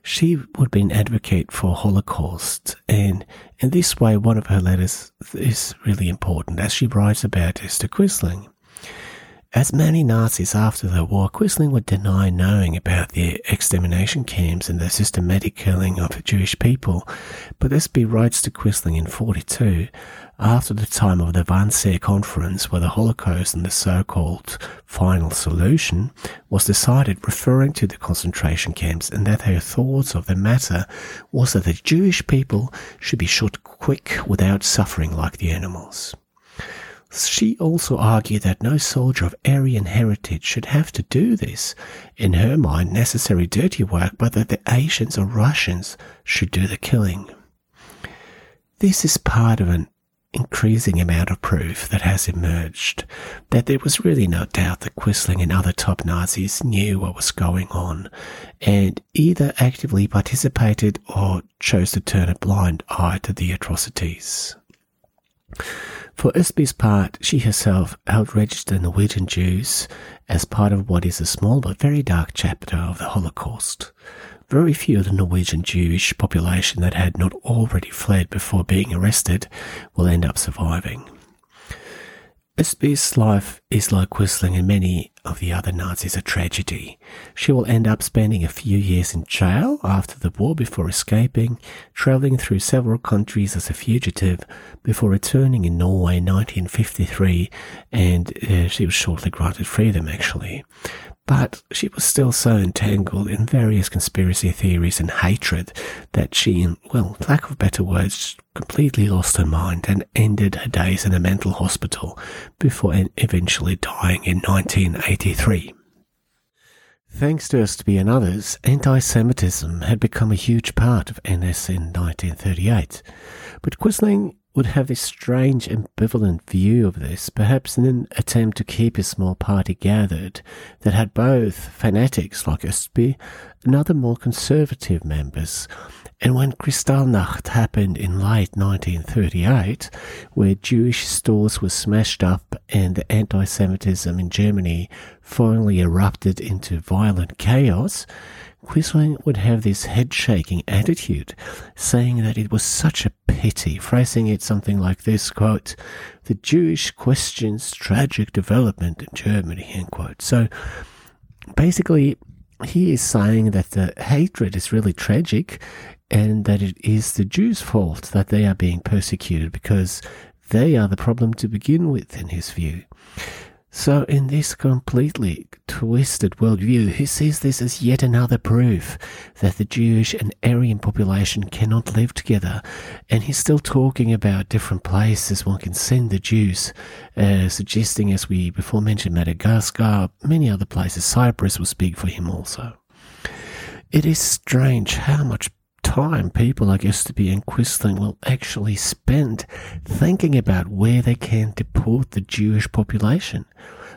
She would be an advocate for Holocaust, and in this way one of her letters is really important, as she writes about this to Quisling. As many Nazis after the war, Quisling would deny knowing about the extermination camps and the systematic killing of the Jewish people, but Østbye writes to Quisling in forty-two, after the time of the Wannsee Conference where the Holocaust and the so-called final solution was decided, referring to the concentration camps, and that her thoughts of the matter was that the Jewish people should be shot quick without suffering like the animals. She also argued that no soldier of Aryan heritage should have to do this, in her mind, necessary dirty work, but that the Asians or Russians should do the killing. This is part of an increasing amount of proof that has emerged, that there was really no doubt that Quisling and other top Nazis knew what was going on, and either actively participated or chose to turn a blind eye to the atrocities. For Østby's part, she herself outraged the Norwegian Jews as part of what is a small but very dark chapter of the Holocaust. Very few of the Norwegian Jewish population that had not already fled before being arrested will end up surviving. Østby's life is, like Quisling and many of the other Nazis, a tragedy. She will end up spending a few years in jail after the war before escaping, travelling through several countries as a fugitive, before returning in Norway in nineteen fifty-three, and uh, she was shortly granted freedom, actually. But she was still so entangled in various conspiracy theories and hatred that she, in, well, lack of better words, completely lost her mind and ended her days in a mental hospital before eventually dying in nineteen eighty-three. Thanks to Østbye and others, anti-Semitism had become a huge part of N S in nineteen thirty-eight, but Quisling would have this strange ambivalent view of this, perhaps in an attempt to keep a small party gathered that had both fanatics like Østbye and other more conservative members. And when Kristallnacht happened in late nineteen thirty-eight, where Jewish stores were smashed up and the anti-Semitism in Germany finally erupted into violent chaos, Quisling would have this head-shaking attitude, saying that it was such a pity, phrasing it something like this, quote, "the Jewish question's tragic development in Germany," end quote. So, basically, he is saying that the hatred is really tragic and that it is the Jews' fault that they are being persecuted because they are the problem to begin with, in his view. So in this completely twisted worldview, he sees this as yet another proof that the Jewish and Aryan population cannot live together. And he's still talking about different places one can send the Jews, uh, suggesting, as we before mentioned, Madagascar, many other places. Cyprus was big for him also. It is strange how much time people like Østbye and Quisling will actually spend thinking about where they can deport the Jewish population.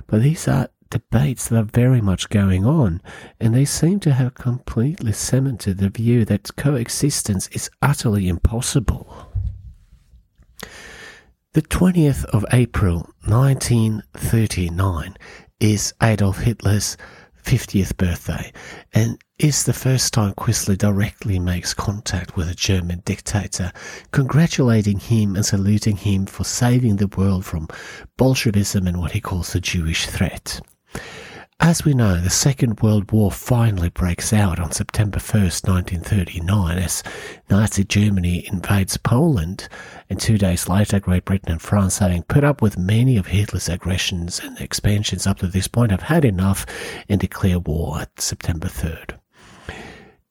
But these are debates that are very much going on, and they seem to have completely cemented the view that coexistence is utterly impossible. The twentieth of April nineteen thirty-nine is Adolf Hitler's fiftieth birthday, and is the first time Quisling directly makes contact with a German dictator, congratulating him and saluting him for saving the world from Bolshevism and what he calls the Jewish threat. As we know, the Second World War finally breaks out on September first, nineteen thirty-nine, as Nazi Germany invades Poland, and two days later Great Britain and France, having put up with many of Hitler's aggressions and expansions up to this point, have had enough and declare war at September third.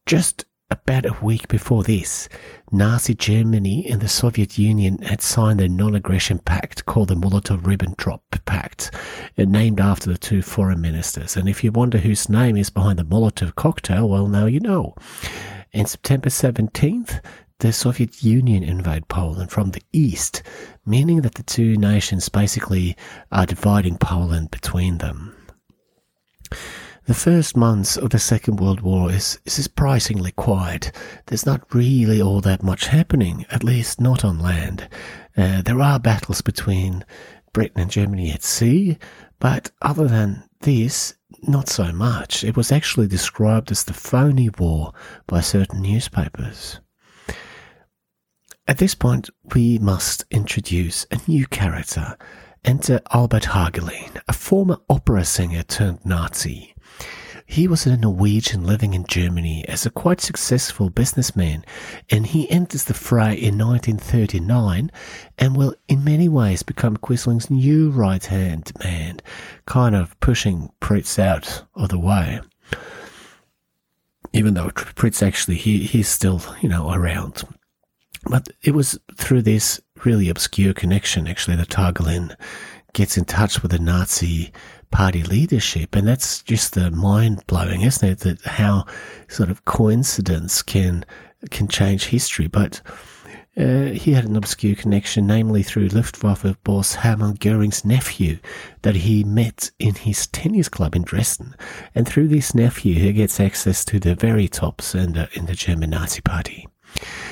Just about a week before this, Nazi Germany and the Soviet Union had signed a non-aggression pact called the Molotov-Ribbentrop Pact, named after the two foreign ministers. And if you wonder whose name is behind the Molotov cocktail, well, now you know. On September seventeenth, the Soviet Union invade Poland from the east, meaning that the two nations basically are dividing Poland between them. The first months of the Second World War is, is surprisingly quiet. There's not really all that much happening, at least not on land. Uh, there are battles between Britain and Germany at sea, but other than this, not so much. It was actually described as the phony war by certain newspapers. At this point, we must introduce a new character, Enter Albert Hagelin, a former opera singer turned Nazi. He was a Norwegian living in Germany as a quite successful businessman, and he enters the fray in nineteen thirty-nine and will in many ways become Quisling's new right-hand man, kind of pushing Prytz out of the way. Even though Prytz actually, he, he's still, you know, around. But it was through this really obscure connection, actually, that Hagelin gets in touch with the Nazi party leadership. And that's just the mind-blowing, isn't it? That how sort of coincidence can can change history. But uh, he had an obscure connection, namely through Luftwaffe boss Hermann Göring's nephew that he met in his tennis club in Dresden. And through this nephew, he gets access to the very tops in the, in the German Nazi party.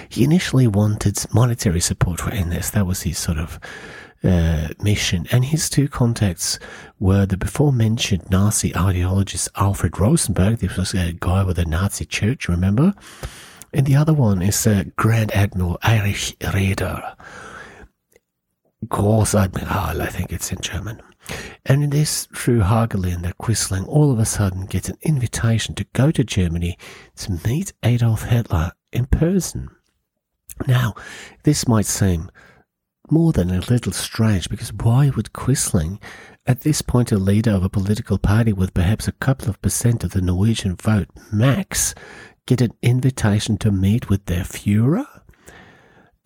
He initially wanted monetary support for N S. That was his sort of uh, mission. And his two contacts were the before-mentioned Nazi ideologist Alfred Rosenberg. This was a guy with a Nazi church, remember? And the other one is uh, Grand Admiral Erich Raeder. Großadmiral, I think it's in German. And it is through Hagelin that Quisling all of a sudden gets an invitation to go to Germany to meet Adolf Hitler in person. Now, this might seem more than a little strange, because why would Quisling, at this point a leader of a political party with perhaps a couple of percent of the Norwegian vote max, get an invitation to meet with their Führer?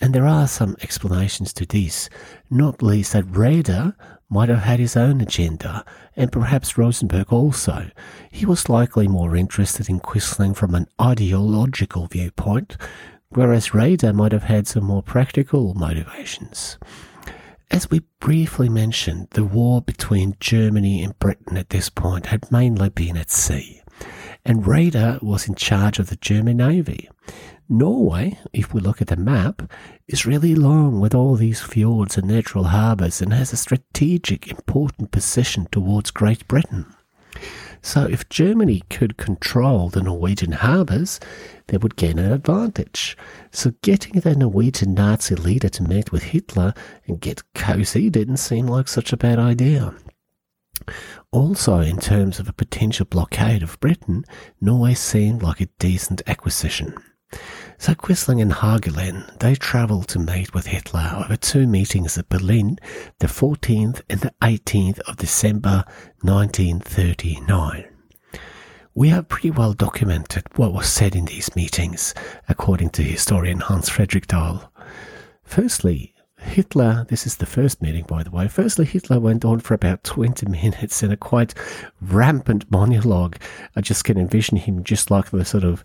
And there are some explanations to this, not least that Raeder might have had his own agenda, and perhaps Rosenberg also. He was likely more interested in Quisling from an ideological viewpoint, whereas Raeder might have had some more practical motivations. As we briefly mentioned, the war between Germany and Britain at this point had mainly been at sea, and Raeder was in charge of the German Navy. Norway, if we look at the map, is really long with all these fjords and natural harbours and has a strategic important position towards Great Britain. So if Germany could control the Norwegian harbours, they would gain an advantage. So getting the Norwegian Nazi leader to meet with Hitler and get cozy didn't seem like such a bad idea. Also, in terms of a potential blockade of Britain, Norway seemed like a decent acquisition. So Quisling and Hagelin, they travelled to meet with Hitler over two meetings at Berlin, the fourteenth and the eighteenth of December nineteen thirty-nine. We have pretty well documented what was said in these meetings, according to historian Hans Fredrik Dahl. Firstly, Hitler, this is the first meeting by the way, firstly Hitler went on for about twenty minutes in a quite rampant monologue. I just can envision him just like the sort of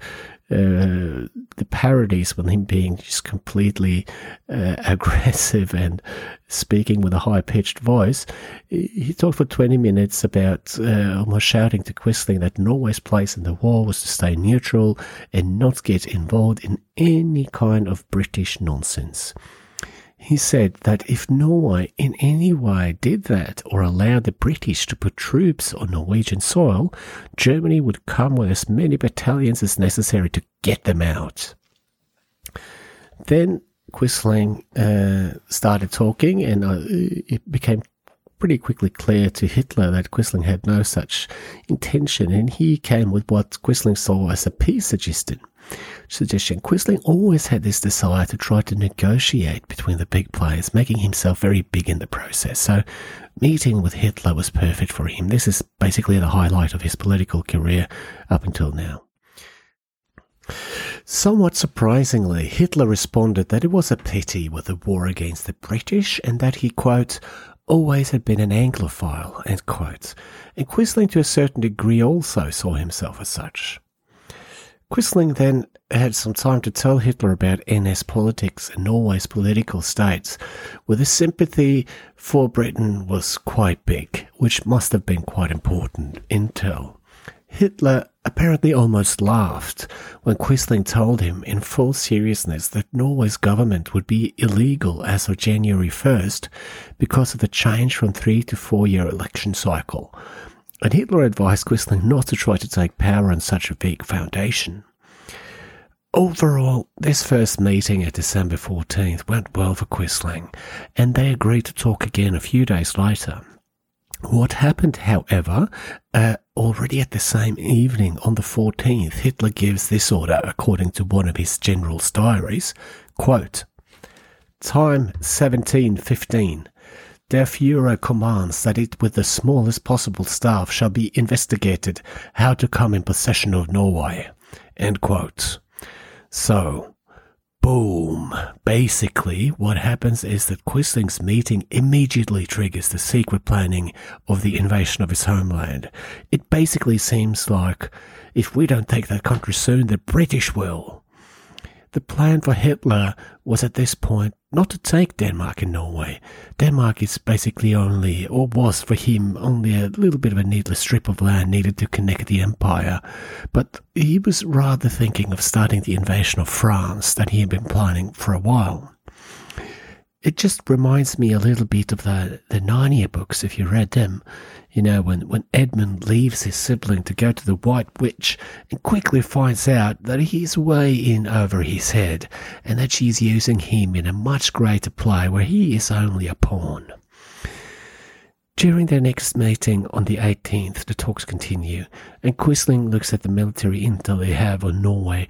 Uh, the parodies with him being just completely uh, aggressive and speaking with a high-pitched voice. He talked for twenty minutes about uh, almost shouting to Quisling that Norway's place in the war was to stay neutral and not get involved in any kind of British nonsense. He said that if Norway in any way did that or allowed the British to put troops on Norwegian soil, Germany would come with as many battalions as necessary to get them out. Then Quisling uh, started talking, and uh, it became pretty quickly clear to Hitler that Quisling had no such intention, and he came with what Quisling saw as a peace suggestion. Suggestion. Quisling always had this desire to try to negotiate between the big players, making himself very big in the process. So meeting with Hitler was perfect for him. This is basically the highlight of his political career up until now. Somewhat surprisingly, Hitler responded that it was a pity with the war against the British and that he, quote, always had been an Anglophile, end quote. And Quisling to a certain degree also saw himself as such. Quisling then had some time to tell Hitler about N S politics and Norway's political states, where the sympathy for Britain was quite big, which must have been quite important intel. Hitler apparently almost laughed when Quisling told him in full seriousness that Norway's government would be illegal as of January first because of the change from three to four-year election cycle. And Hitler advised Quisling not to try to take power on such a weak foundation. Overall, this first meeting at December fourteenth went well for Quisling, and they agreed to talk again a few days later. What happened, however, uh, already at the same evening on the fourteenth, Hitler gives this order, according to one of his general's diaries, quote, "Time seventeen fifteen. Der Fuhrer commands that it with the smallest possible staff shall be investigated how to come in possession of Norway," end quote. So, boom. Basically, what happens is that Quisling's meeting immediately triggers the secret planning of the invasion of his homeland. It basically seems like, if we don't take that country soon, the British will. The plan for Hitler was at this point not to take Denmark and Norway. Denmark is basically only, or was for him, only a little bit of a needless strip of land needed to connect the empire. But he was rather thinking of starting the invasion of France that he had been planning for a while. It just reminds me a little bit of the, the Narnia books, if you read them. You know, when, when Edmund leaves his sibling to go to the White Witch and quickly finds out that he's way in over his head and that she's using him in a much greater play where he is only a pawn. During their next meeting on the eighteenth, the talks continue, and Quisling looks at the military intel they have on Norway,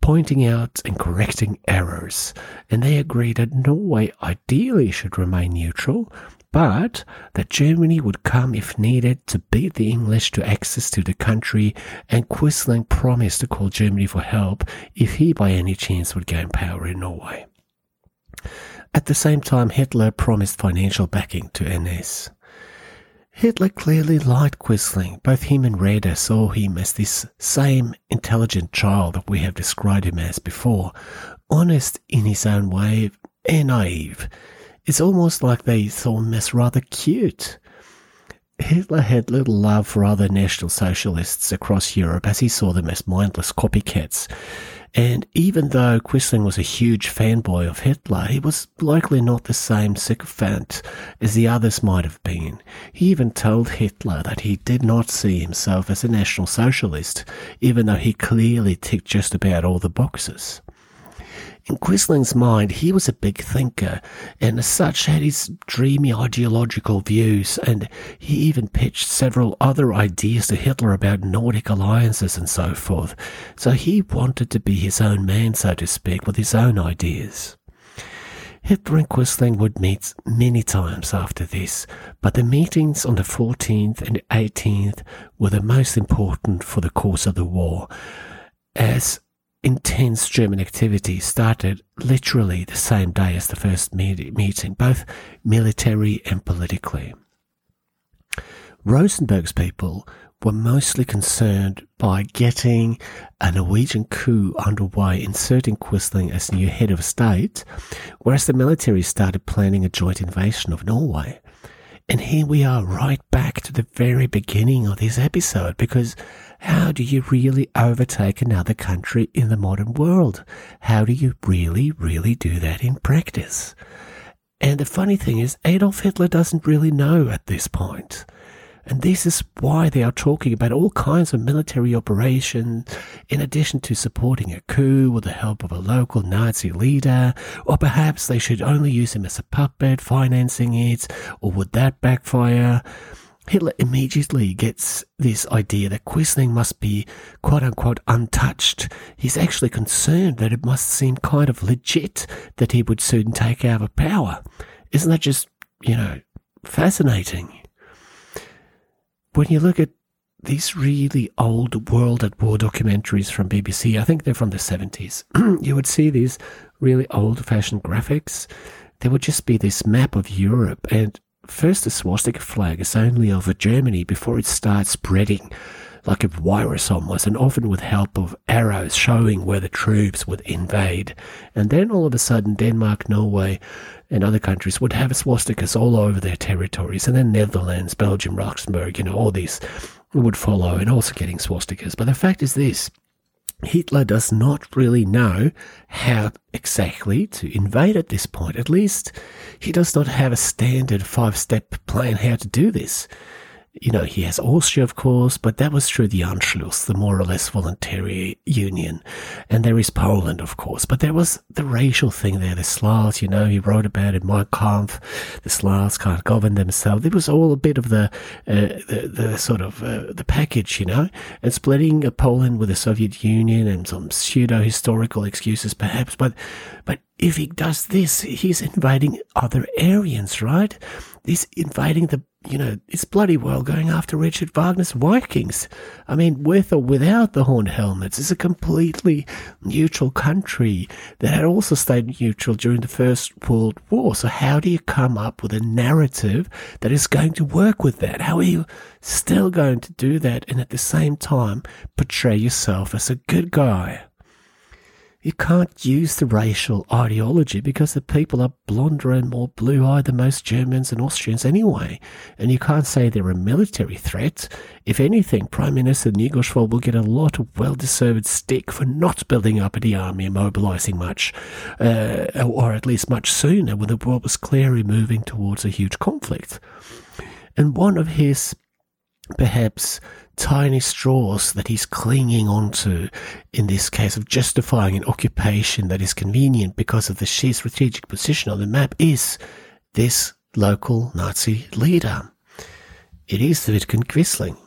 pointing out and correcting errors, and they agree that Norway ideally should remain neutral, but that Germany would come if needed to beat the English to access to the country, and Quisling promised to call Germany for help if he by any chance would gain power in Norway. At the same time, Hitler promised financial backing to N S. Hitler clearly liked Quisling. Both him and Raeder saw him as this same intelligent child that we have described him as before, honest in his own way and naive. It's almost like they saw him as rather cute. Hitler had little love for other National Socialists across Europe as he saw them as mindless copycats. And even though Quisling was a huge fanboy of Hitler, he was likely not the same sycophant as the others might have been. He even told Hitler that he did not see himself as a National Socialist, even though he clearly ticked just about all the boxes. In Quisling's mind, he was a big thinker, and as such had his dreamy ideological views, and he even pitched several other ideas to Hitler about Nordic alliances and so forth. So he wanted to be his own man, so to speak, with his own ideas. Hitler and Quisling would meet many times after this, but the meetings on the fourteenth and eighteenth were the most important for the course of the war, as intense German activity started literally the same day as the first meeting, both military and politically. Rosenberg's people were mostly concerned by getting a Norwegian coup underway, inserting Quisling as new head of state, whereas the military started planning a joint invasion of Norway. And here we are right back to the very beginning of this episode, because how do you really overtake another country in the modern world? How do you really, really do that in practice? And the funny thing is, Adolf Hitler doesn't really know at this point. And this is why they are talking about all kinds of military operations, in addition to supporting a coup with the help of a local Nazi leader, or perhaps they should only use him as a puppet, financing it, or would that backfire? Hitler immediately gets this idea that Quisling must be quote-unquote untouched. He's actually concerned that it must seem kind of legit that he would soon take over power. Isn't that just, you know, fascinating? When you look at these really old World at War documentaries from B B C, I think they're from the seventies, you would see these really old-fashioned graphics. There would just be this map of Europe, and first the swastika flag is only over Germany before it starts spreading like a virus almost, and often with help of arrows showing where the troops would invade. And then all of a sudden Denmark, Norway and other countries would have swastikas all over their territories, and then Netherlands, Belgium, Luxembourg, you know, all these would follow and also getting swastikas. But the fact is this, Hitler does not really know how exactly to invade at this point. At least he does not have a standard five-step plan how to do this. you know, he has Austria, of course, but that was through the Anschluss, the more or less voluntary union. And there is Poland, of course. But there was the racial thing there, the Slavs, you know, he wrote about it, Mein Kampf, the Slavs can't govern themselves. It was all a bit of the, uh, the, the sort of, uh, the package, you know, and splitting Poland with the Soviet Union and some pseudo-historical excuses, perhaps. But, but if he does this, he's inviting other Aryans, right? He's inviting the, you know, it's bloody well going after Richard Wagner's Vikings. I mean, with or without the horned helmets, it's a completely neutral country that had also stayed neutral during the First World War. So how do you come up with a narrative that is going to work with that? How are you still going to do that and at the same time portray yourself as a good guy? You can't use the racial ideology because the people are blonder and more blue-eyed than most Germans and Austrians anyway. And you can't say they're a military threat. If anything, Prime Minister Nygaardsvold will get a lot of well-deserved stick for not building up the army and mobilising much, uh, or at least much sooner when the world was clearly moving towards a huge conflict. And one of his, perhaps, tiny straws that he's clinging onto in this case of justifying an occupation that is convenient because of the sheer strategic position on the map is this local Nazi leader. It is Vidkun Quisling.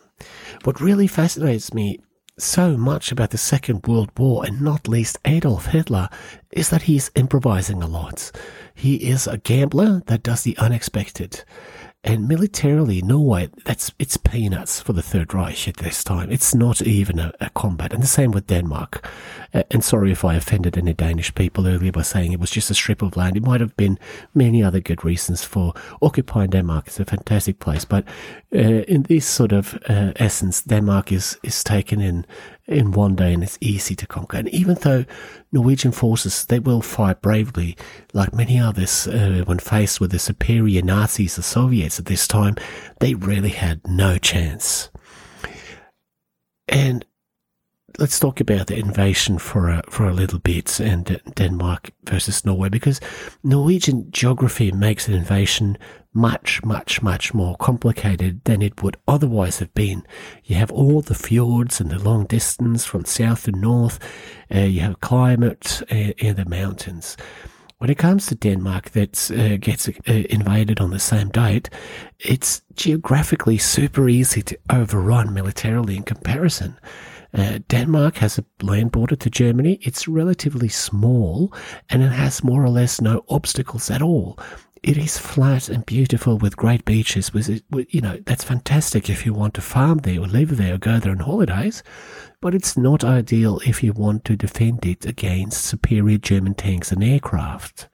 What really fascinates me so much about the Second World War and not least Adolf Hitler is that he's improvising a lot. He is a gambler that does the unexpected. And militarily, Norway, that's it's peanuts for the Third Reich at this time. It's not even a, a combat. And the same with Denmark. Uh, and sorry if I offended any Danish people earlier by saying it was just a strip of land. It might have been many other good reasons for occupying Denmark. It's a fantastic place. But uh, in this sort of uh, essence, Denmark is, is taken in in one day and it's easy to conquer. And even though Norwegian forces, they will fight bravely, like many others, uh, when faced with the superior Nazis, the Soviets at this time, they really had no chance. And let's talk about the invasion for a, for a little bit and Denmark versus Norway, because Norwegian geography makes an invasion much, much, much more complicated than it would otherwise have been. You have all the fjords and the long distance from south to north. Uh, you have climate and, and the mountains. When it comes to Denmark that uh, gets uh, invaded on the same date, it's geographically super easy to overrun militarily in comparison. Uh, Denmark has a land border to Germany. It's relatively small and it has more or less no obstacles at all. It is flat and beautiful with great beaches. With, you know, that's fantastic if you want to farm there or live there or go there on holidays. But it's not ideal if you want to defend it against superior German tanks and aircraft.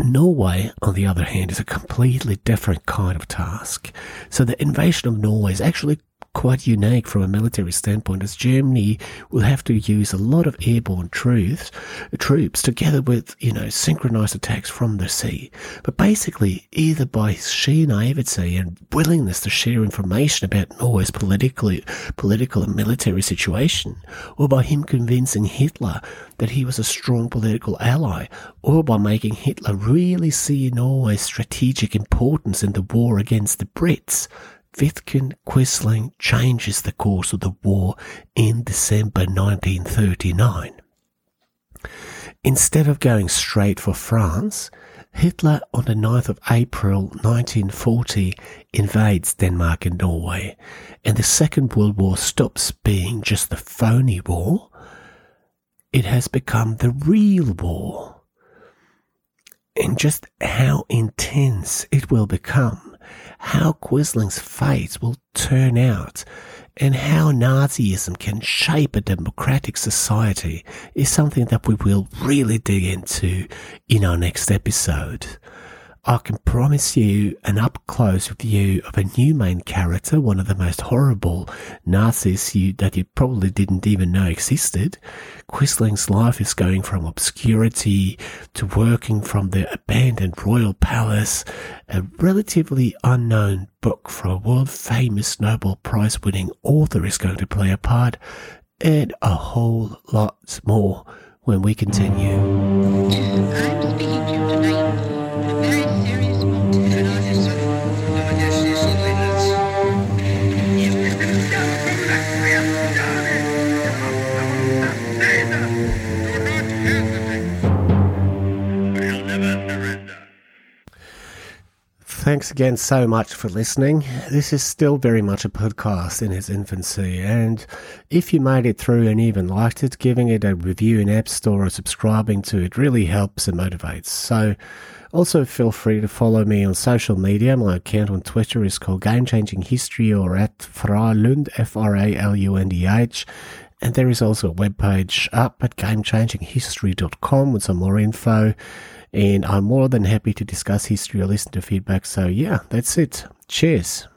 Norway, on the other hand, is a completely different kind of task. So the invasion of Norway is actually quite unique from a military standpoint, as Germany will have to use a lot of airborne troops, troops together with, you know, synchronized attacks from the sea. But basically, either by sheer naivety and willingness to share information about Norway's politically, political and military situation, or by him convincing Hitler that he was a strong political ally, or by making Hitler really see Norway's strategic importance in the war against the Brits, Vidkun Quisling changes the course of the war in December nineteen thirty-nine. Instead of going straight for France, Hitler on the ninth of April nineteen forty invades Denmark and Norway, and the Second World War stops being just the phony war. It has become the real war. And just how intense it will become, how Quisling's fate will turn out, and how Nazism can shape a democratic society is something that we will really dig into in our next episode. I can promise you an up-close view of a new main character, one of the most horrible Nazis you, that you probably didn't even know existed. Quisling's life is going from obscurity to working from the abandoned royal palace, a relatively unknown book for a world-famous Nobel Prize-winning author is going to play a part, and a whole lot more when we continue. I'm speaking to you tonight. Very serious moment. thanks again so much for listening. This is still very much a podcast in its infancy, and if you made it through and even liked it, giving it a review in App Store or subscribing to it really helps and motivates. So also feel free to follow me on social media. My account on Twitter is called Game Changing History, or at Fralund, F R A L U N D H. And there is also a webpage up at game changing history dot com with some more info. And I'm more than happy to discuss history or listen to feedback. So yeah, that's it. Cheers.